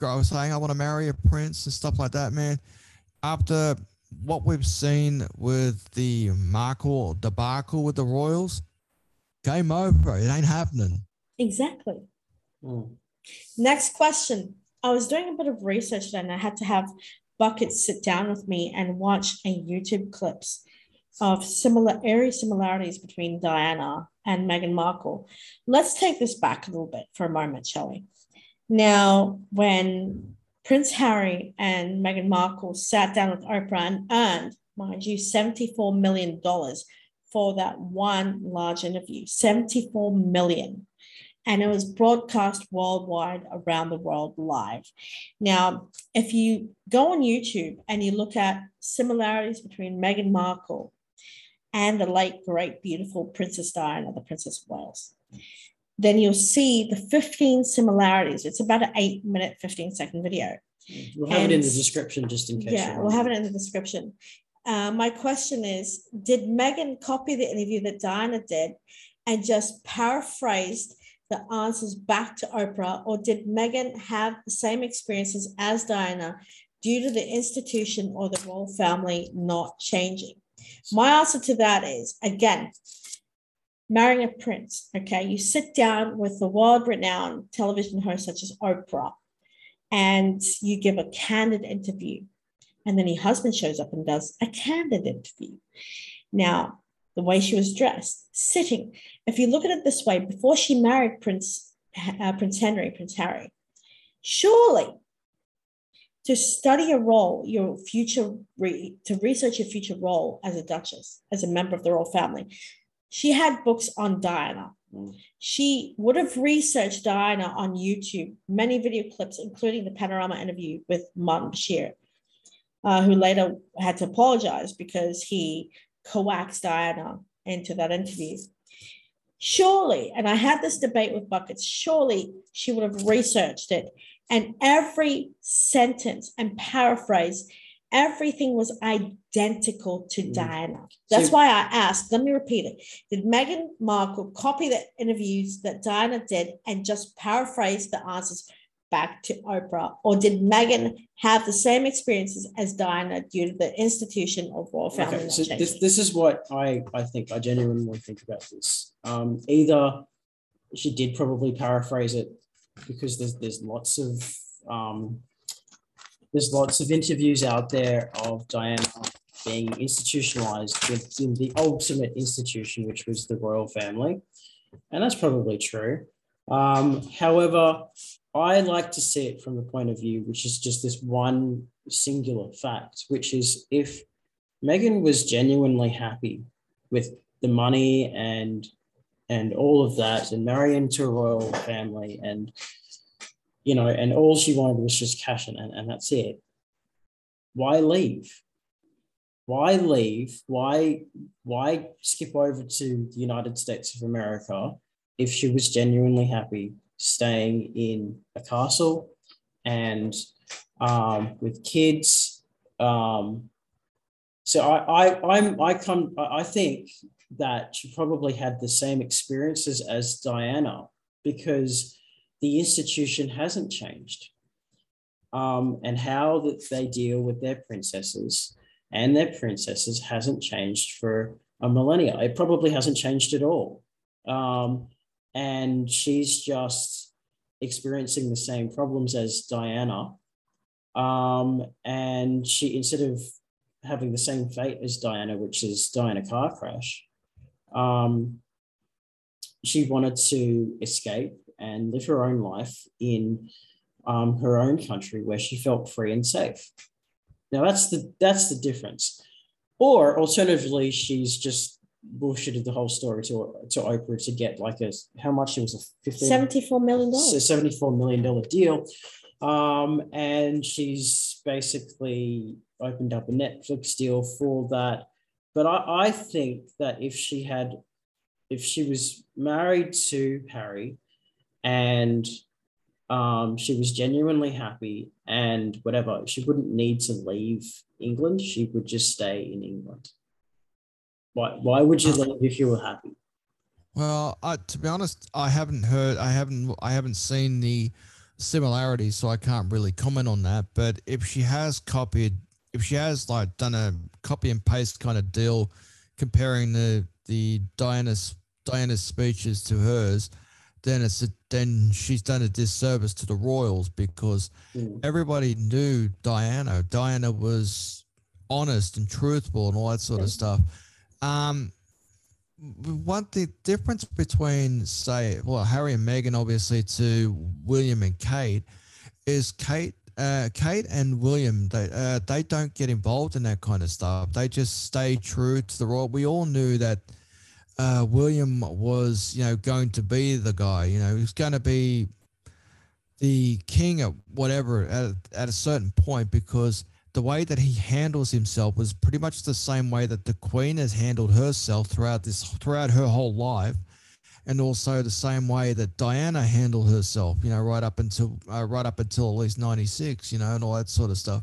grow saying I want to marry a prince and stuff like that, man, after what we've seen with the Markle debacle with the royals, game over. It ain't happening. Exactly. Mm. Next question. I was doing a bit of research and I had to have Bucket sit down with me and watch a YouTube clips of eerie similarities between Diana and Meghan Markle. Let's take this back a little bit for a moment, shall we? Now, when Prince Harry and Meghan Markle sat down with Oprah and earned, mind you, $74 million for that one large interview, $74 million. And it was broadcast worldwide around the world live. Now, if you go on YouTube and you look at similarities between Meghan Markle and the late, great, beautiful Princess Diana, the Princess of Wales, then you'll see the 15 similarities. It's about an 8-minute, 15-second video. We'll have it in the description just in case. Yeah, we'll have it in the description. My question is, did Meghan copy the interview that Diana did and just paraphrased the answers back to Oprah, or did Meghan have the same experiences as Diana due to the institution or the royal family not changing? My answer to that is, again, marrying a prince, okay? You sit down with a world-renowned television host such as Oprah and you give a candid interview, and then her husband shows up and does a candid interview. Now, the way she was dressed, sitting, if you look at it this way, before she married Prince Henry, Prince Harry, Surely, to study a role, your future, to research your future role as a duchess, as a member of the royal family. She had books on Diana. She would have researched Diana on YouTube, many video clips, including the Panorama interview with Martin Shearer, who later had to apologize because he coaxed Diana into that interview. Surely, and I had this debate with Buckets, surely she would have researched it. And every sentence and paraphrase, everything was identical to Diana. That's why I asked, let me repeat it. Did Meghan Markle copy the interviews that Diana did and just paraphrase the answers back to Oprah? Or did Meghan have the same experiences as Diana due to the institution of royal family? Okay, so this is what I think, I genuinely think about this. Either she did probably paraphrase it because there's lots of interviews out there of Diana being institutionalized within the ultimate institution, which was the royal family. And that's probably true. However, I like to see it from the point of view, which is just this one singular fact, which is if Meghan was genuinely happy with the money and all of that and marry into a royal family and, you know, and all she wanted was just cash and that's it. Why leave? Why leave? Why skip over to the United States of America if she was genuinely happy staying in a castle and with kids? So I think that she probably had the same experiences as Diana because the institution hasn't changed, and how that they deal with their princesses and their princesses hasn't changed for a millennia. It probably hasn't changed at all. And she's just experiencing the same problems as Diana. And she, instead of having the same fate as Diana, which is Diana car crash, she wanted to escape and live her own life in her own country where she felt free and safe. Now that's the difference. Or alternatively, she's just bullshitted the whole story to Oprah to get like a, how much it was, a $74 million deal. And she's basically opened up a Netflix deal for that. But I think that if she was married to Harry and she was genuinely happy and whatever, she wouldn't need to leave England. She would just stay in England. Why would you leave if you were happy? Well, to be honest, I haven't seen the similarities, so I can't really comment on that. But if she has copied, if she has like done a copy and paste kind of deal, comparing the Diana's speeches to hers, then she's done a disservice to the royals because everybody knew Diana. Diana was honest and truthful and all that sort of stuff. The difference between, say, well, Harry and Meghan, obviously, to William and Kate is Kate and William, they don't get involved in that kind of stuff. They just stay true to the royal. We all knew that William was, you know, going to be the guy, you know, he was going to be the king at whatever at a certain point, because the way that he handles himself was pretty much the same way that the Queen has handled herself throughout her whole life, and also the same way that Diana handled herself, you know, right up until at least 96, you know, and all that sort of stuff.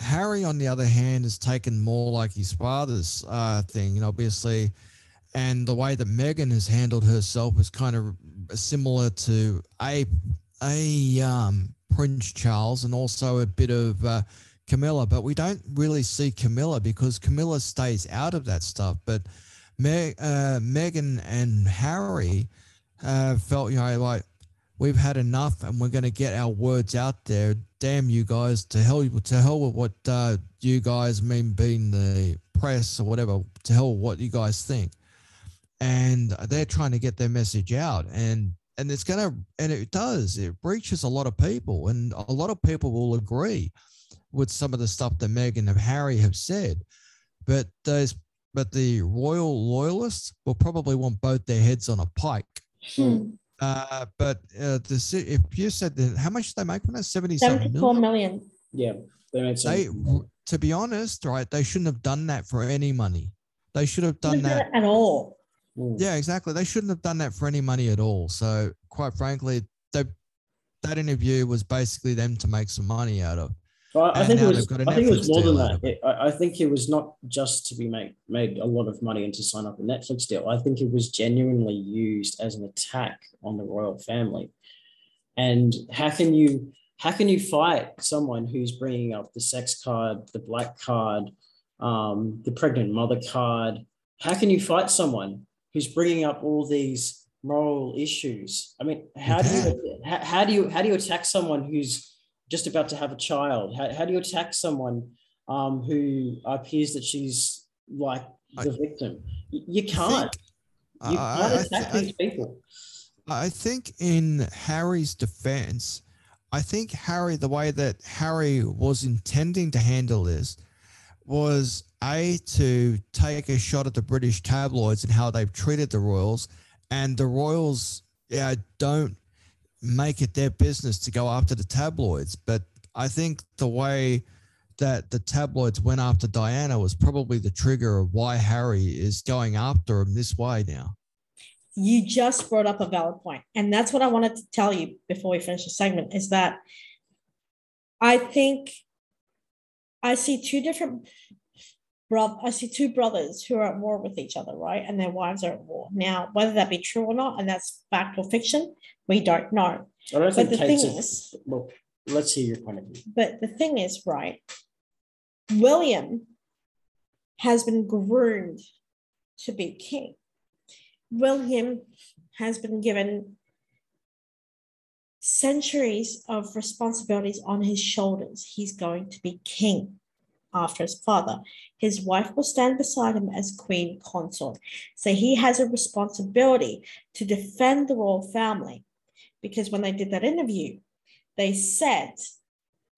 Harry, on the other hand, has taken more like his father's thing, you know, obviously, and the way that Meghan has handled herself is kind of similar to Prince Charles, and also a bit of Camilla, but we don't really see Camilla because Camilla stays out of that stuff. But Meghan and Harry felt, you know, like, we've had enough and we're going to get our words out there. Damn you guys, to hell with what you guys mean being the press or whatever, to hell with what you guys think. And they're trying to get their message out. And And it's gonna, and it does, it reaches a lot of people, and a lot of people will agree with some of the stuff that Meghan and Harry have said, but the royal loyalists will probably want both their heads on a pike. But if you said that, how much did they make from that? 74 million. Yeah, they, to be honest, right? They shouldn't have done that for any money. They should have done that at all. Yeah, exactly. They shouldn't have done that for any money at all. So, quite frankly, that interview was basically them to make some money out of. Well, I think it was more than that. I think it was not just to be made a lot of money and to sign up a Netflix deal. I think it was genuinely used as an attack on the royal family. And how can you fight someone who's bringing up the sex card, the black card, the pregnant mother card? How can you fight someone who's bringing up all these moral issues? I mean, how do you attack someone who's just about to have a child? How do you attack someone who appears that she's like the victim? You can't. You can't attack these people. I think in Harry's defense, I think Harry, the way that Harry was intending to handle this was A, to take a shot at the British tabloids and how they've treated the royals, and the royals don't make it their business to go after the tabloids. But I think the way that the tabloids went after Diana was probably the trigger of why Harry is going after him this way now. You just brought up a valid point. And that's what I wanted to tell you before we finish the segment, is that I think I see two brothers who are at war with each other, right? And their wives are at war. Now, whether that be true or not, and that's fact or fiction, we don't know. Let's hear your point of view. But the thing is, right, William has been groomed to be king. William has been given centuries of responsibilities on his shoulders. He's going to be king after his father. His wife will stand beside him as queen consort. So he has a responsibility to defend the royal family. Because when they did that interview, they said,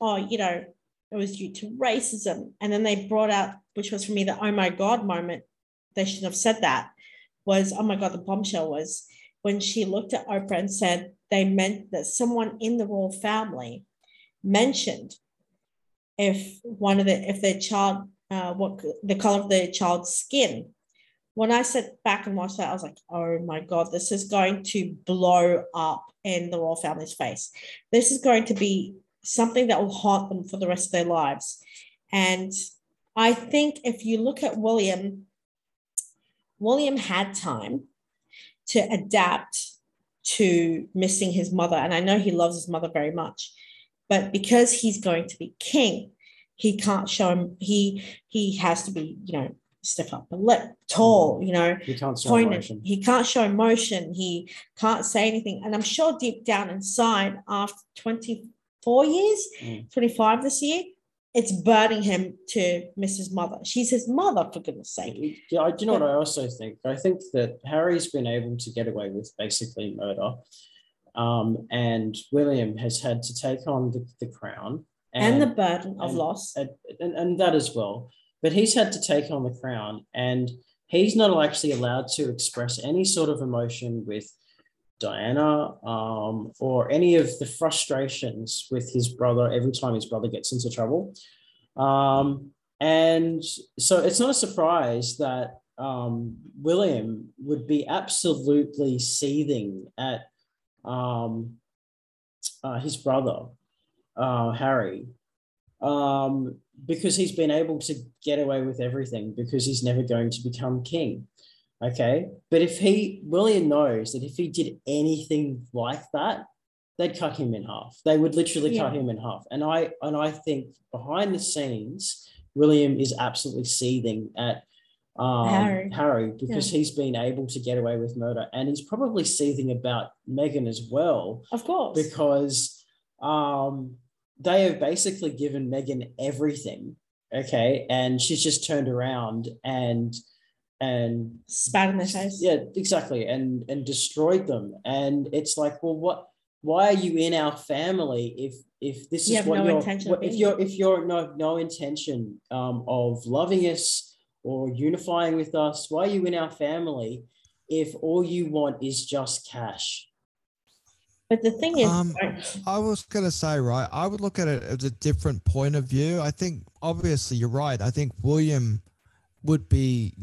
oh, you know, it was due to racism. And then they brought out, which was for me the oh my God moment, they shouldn't have said that, was, oh my God, the bombshell was when she looked at Oprah and said they meant that someone in the royal family mentioned if their child, what the color of their child's skin. When I sat back and watched that, I was like, oh my God, this is going to blow up in the royal family's face. This is going to be something that will haunt them for the rest of their lives. And I think if you look at William had time to adapt to missing his mother. And I know he loves his mother very much, but because he's going to be king, he can't show him, he has to be, you know, stiff upper lip, tall, you know, he can't show emotion. He can't show emotion. He can't say anything. And I'm sure deep down inside, after 24 years, 25 this year, it's burning him to miss his mother. She's his mother, for goodness sake. Yeah, what I also think? I think that Harry's been able to get away with basically murder. And William has had to take on the crown. And the burden of loss. And that as well. But he's had to take on the crown, and he's not actually allowed to express any sort of emotion with Diana or any of the frustrations with his brother every time his brother gets into trouble. And so it's not a surprise that William would be absolutely seething at his brother, Harry, because he's been able to get away with everything because he's never going to become king. Okay. But William knows that if he did anything like that, they'd cut him in half. They would literally cut him in half. And I think behind the scenes, William is absolutely seething at Harry because he's been able to get away with murder. And he's probably seething about Meghan as well. Of course. Because, they have basically given Meghan everything, okay? And she's just turned around and and spat in their face. Yeah, exactly. And destroyed them. And it's like, well, what? Why are you in our family if this you is what no you're if you're no intention of loving us or unifying with us? Why are you in our family if all you want is just cash? But the thing is, I was going to say, right, I would look at it as a different point of view. I think, obviously, you're right. I think William would be,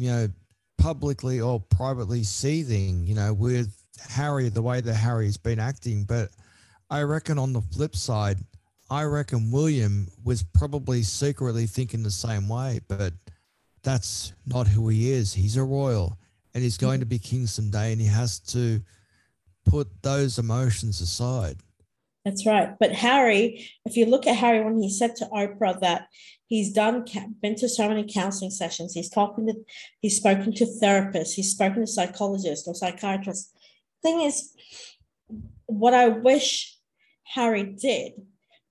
publicly or privately seething, with Harry, the way that Harry's been acting. But I reckon on the flip side, I reckon William was probably secretly thinking the same way, but that's not who he is. He's a royal and he's going to be king someday, and he has to put those emotions aside. That's right. But Harry, if you look at Harry, when he said to Oprah that he's been to so many counseling sessions, he's spoken to therapists, he's spoken to psychologists or psychiatrists. Thing is, what I wish Harry did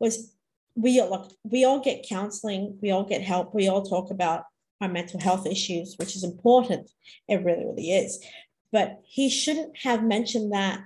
was, we all get counseling, we all get help, we all talk about our mental health issues, which is important. It really, really is. But he shouldn't have mentioned that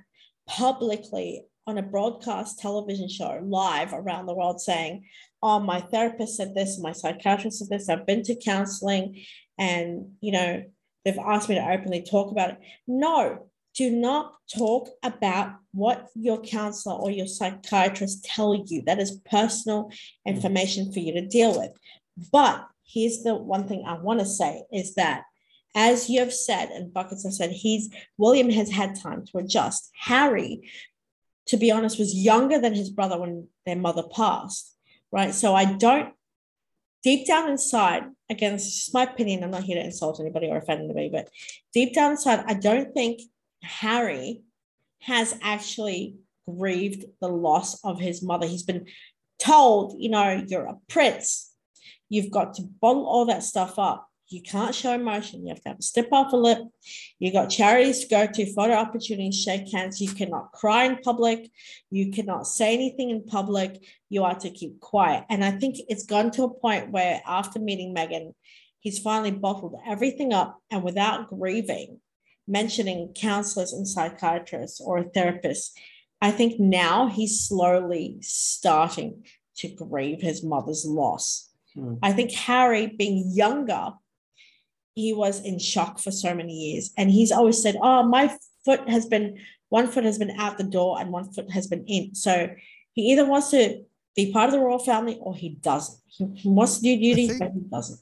publicly on a broadcast television show live around the world, saying, oh, my therapist said this, my psychiatrist said this, I've been to counseling and, they've asked me to openly talk about it. No, do not talk about what your counselor or your psychiatrist tell you. That is personal information for you to deal with. But here's the one thing I want to say is that, as you have said, and Buckets have said, William has had time to adjust. Harry, to be honest, was younger than his brother when their mother passed, right? So deep down inside, again, this is just my opinion, I'm not here to insult anybody or offend anybody, but deep down inside, I don't think Harry has actually grieved the loss of his mother. He's been told, you're a prince, you've got to bottle all that stuff up. You can't show emotion. You have to have a stiff upper lip. You got charities to go to, photo opportunities, shake hands. You cannot cry in public. You cannot say anything in public. You are to keep quiet. And I think it's gone to a point where after meeting Meghan, he's finally bottled everything up, and without grieving, mentioning counselors and psychiatrists or therapists, I think now he's slowly starting to grieve his mother's loss. I think Harry, being younger, he was in shock for so many years. And he's always said, oh, one foot has been out the door and one foot has been in. So he either wants to be part of the royal family or he doesn't. He wants to do duty, but he doesn't.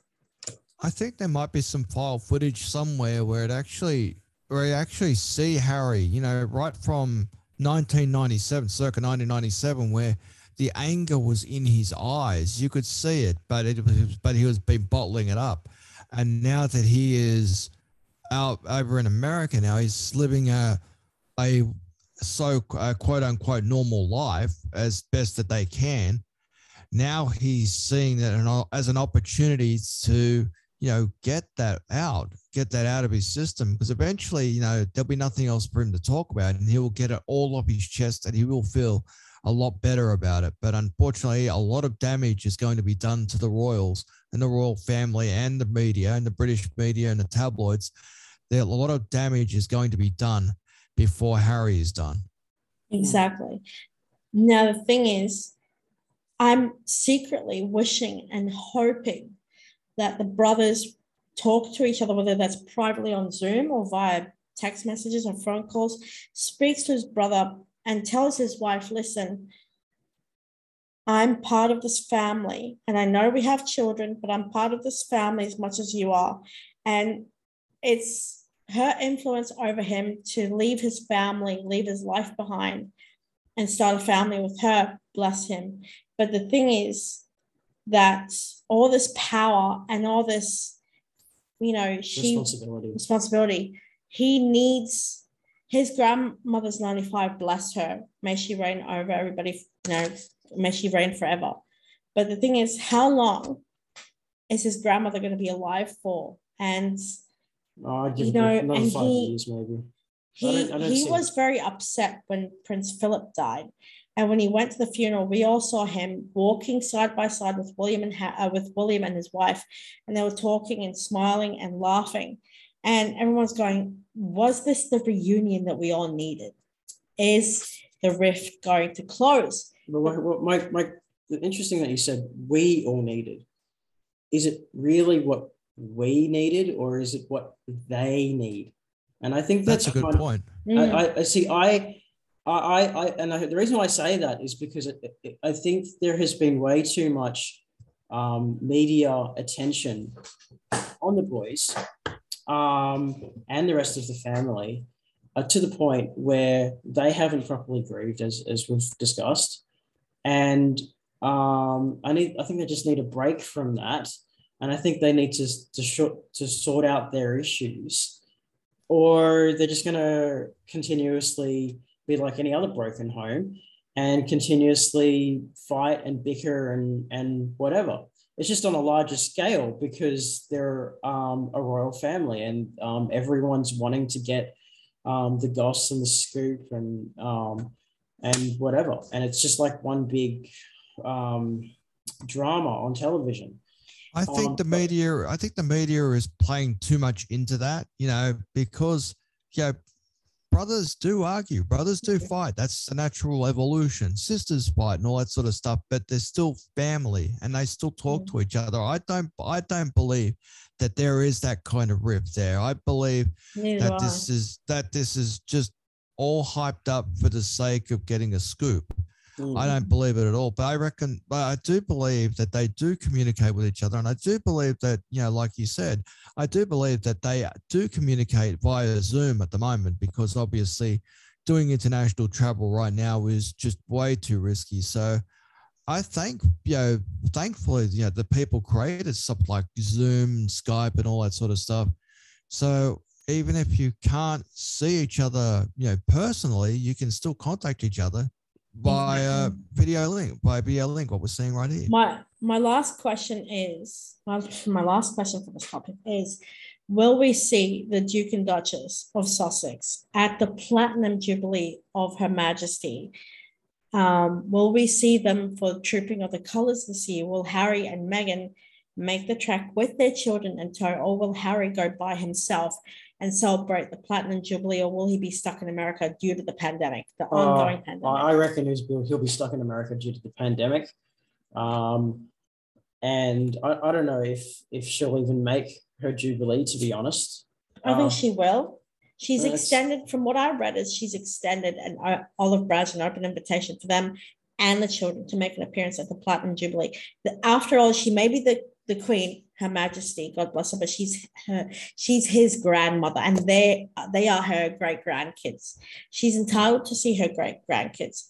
I think there might be some file footage somewhere where you actually see Harry, right from 1997, circa 1997, where the anger was in his eyes. You could see it, but he was been bottling it up. And now that he is out over in America now, he's living a quote unquote normal life as best that they can. Now he's seeing that as an opportunity to, get that out of his system, because eventually, there'll be nothing else for him to talk about, and he will get it all off his chest and he will feel a lot better about it. But unfortunately, a lot of damage is going to be done to the royals and the royal family and the media and the British media and the tabloids. A lot of damage is going to be done before Harry is done. Exactly. Now, the thing is, I'm secretly wishing and hoping that the brothers talk to each other, whether that's privately on Zoom or via text messages or phone calls, speaks to his brother and tells his wife, listen, I'm part of this family, and I know we have children, but I'm part of this family as much as you are. And it's her influence over him to leave his family, leave his life behind, and start a family with her, bless him. But the thing is that all this power and all this, responsibility, he needs. His grandmother's 95, bless her. May she reign over everybody, may she reign forever. But the thing is, how long is his grandmother going to be alive for? And, another 5 years maybe. He was very upset when Prince Philip died. And when he went to the funeral, we all saw him walking side by side with William and his wife. And they were talking and smiling and laughing. And everyone's going, was this the reunion that we all needed? Is the rift going to close? Well, Mike, the interesting that you said we all needed. Is it really what we needed, or is it what they need? And I think that's a good point. I see, the reason why I say that is because I think there has been way too much media attention on the boys and the rest of the family to the point where they haven't properly grieved, as we've discussed. And I think they just need a break from that. And I think they need to sort out their issues, or they're just going to continuously be like any other broken home and continuously fight and bicker and whatever. It's just on a larger scale because they're a royal family, and everyone's wanting to get the goss and the scoop and whatever. And it's just like one big drama on television. I think the media is playing too much into that, because, brothers do argue, brothers do fight. That's the natural evolution. Sisters fight and all that sort of stuff, but they're still family and they still talk to each other. I don't believe that there is that kind of rift there. I believe that this is just all hyped up for the sake of getting a scoop. I don't believe it at all, but I do believe that they do communicate with each other. And I do believe that, like you said, I do believe that they do communicate via Zoom at the moment, because obviously doing international travel right now is just way too risky. So I think, thankfully, the people created stuff like Zoom, Skype and all that sort of stuff. So even if you can't see each other, personally, you can still contact each other by video link, what we're seeing right here. My last question for this topic is, will we see the Duke and Duchess of Sussex at the Platinum Jubilee of Her Majesty? Will we see them for Trooping of the Colours this year? Will Harry and Meghan make the trek with their children in tow, or will Harry go by himself and celebrate the Platinum Jubilee, or will he be stuck in America due to the pandemic, the ongoing pandemic? I reckon he'll be stuck in America due to the pandemic. And I don't know if she'll even make her Jubilee, to be honest. I think she will. She's extended, from what I read, is she's extended an olive branch, an open invitation for them and the children to make an appearance at the Platinum Jubilee. After all, she may be the Queen, Her Majesty, God bless her, but she's his grandmother, and they are her great-grandkids. She's entitled to see her great-grandkids,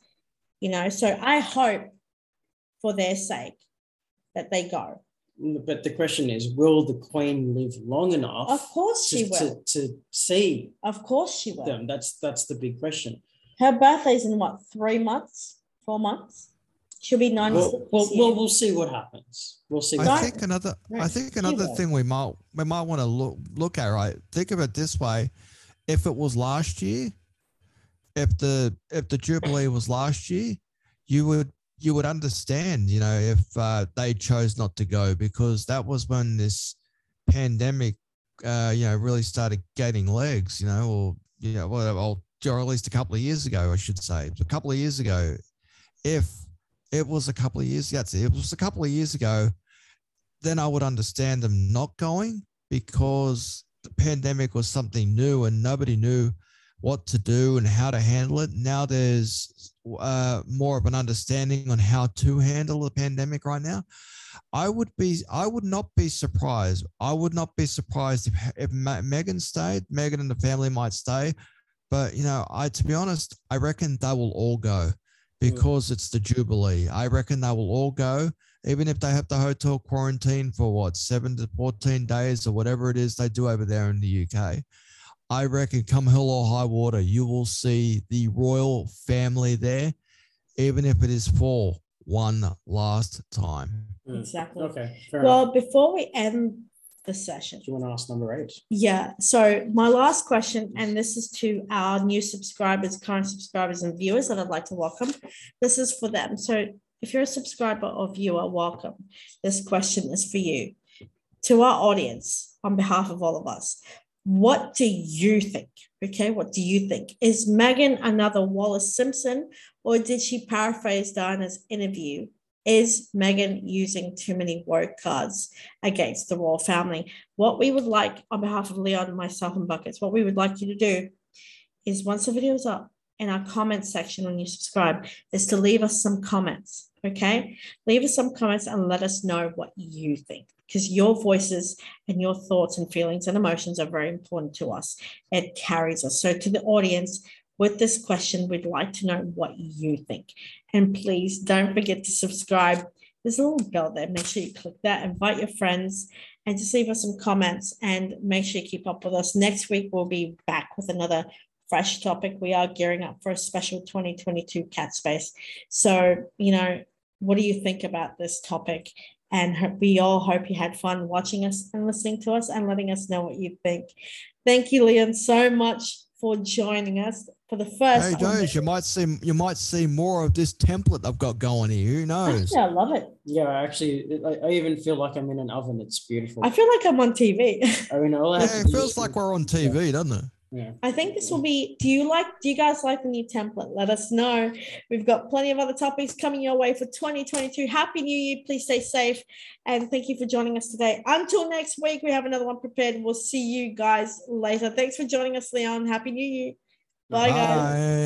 so I hope for their sake that they go. But the question is, will the Queen live long enough? Of course she will. To see them? Of course she will. That's the big question. Her birthday's in, 4 months? She'll be 96. We'll see what happens. We'll see. I think another thing we might want to look at, right? Think of it this way: if it was last year, if the Jubilee was last year, you would understand, if they chose not to go, because that was when this pandemic, really started gaining legs, or at least a couple of years ago, I should say, a couple of years ago, if. It was a couple of years. That's it. It was a couple of years ago. Then I would understand them not going, because the pandemic was something new and nobody knew what to do and how to handle it. Now there's more of an understanding on how to handle the pandemic right now. I would not be surprised if Meghan stayed. Meghan and the family might stay, but to be honest, I reckon they will all go. Because it's the Jubilee. I reckon they will all go, even if they have the hotel quarantine for 7 to 14 days or whatever it is they do over there in the UK. I reckon come hell or high water, you will see the royal family there, even if it is for one last time. Exactly. Okay. Well, before we end the session, do you want to ask number 8? Yeah. So my last question, and this is to our new subscribers, current subscribers and viewers that I'd like to welcome. This is for them. So if you're a subscriber or viewer, welcome. This question is for you. To our audience, on behalf of all of us, What do you think? Okay, what do you think? Is Meghan another Wallis Simpson, or did she paraphrase Diana's interview? Is Meghan using too many woke cards against the royal family? What we would like, on behalf of Leon, myself, and Buckets, what we would like you to do is, once the video is up, in our comments section when you subscribe, is to leave us some comments, okay? Leave us some comments and let us know what you think, because your voices and your thoughts and feelings and emotions are very important to us. It carries us. So to the audience, with this question, we'd like to know what you think. And please don't forget to subscribe. There's a little bell there. Make sure you click that. Invite your friends and just leave us some comments, and make sure you keep up with us. Next week, we'll be back with another fresh topic. We are gearing up for a special 2022 Cat Space. So, you know, what do you think about this topic? And we all hope you had fun watching us and listening to us and letting us know what you think. Thank you, Leon, so much for joining us for the first. No doubt. You might see more of this template I've got going here. Who knows? Yeah, I love it. Yeah, actually, I even feel like I'm in an oven. It's beautiful. I feel like I'm on TV. I mean, it feels like we're on TV, doesn't it? Yeah. I think this will be, do you guys like the new template? Let us know. We've got plenty of other topics coming your way for 2022. Happy New Year. Please stay safe. And thank you for joining us today. Until next week, we have another one prepared. We'll see you guys later. Thanks for joining us, Leon. Happy New Year. Bye, guys.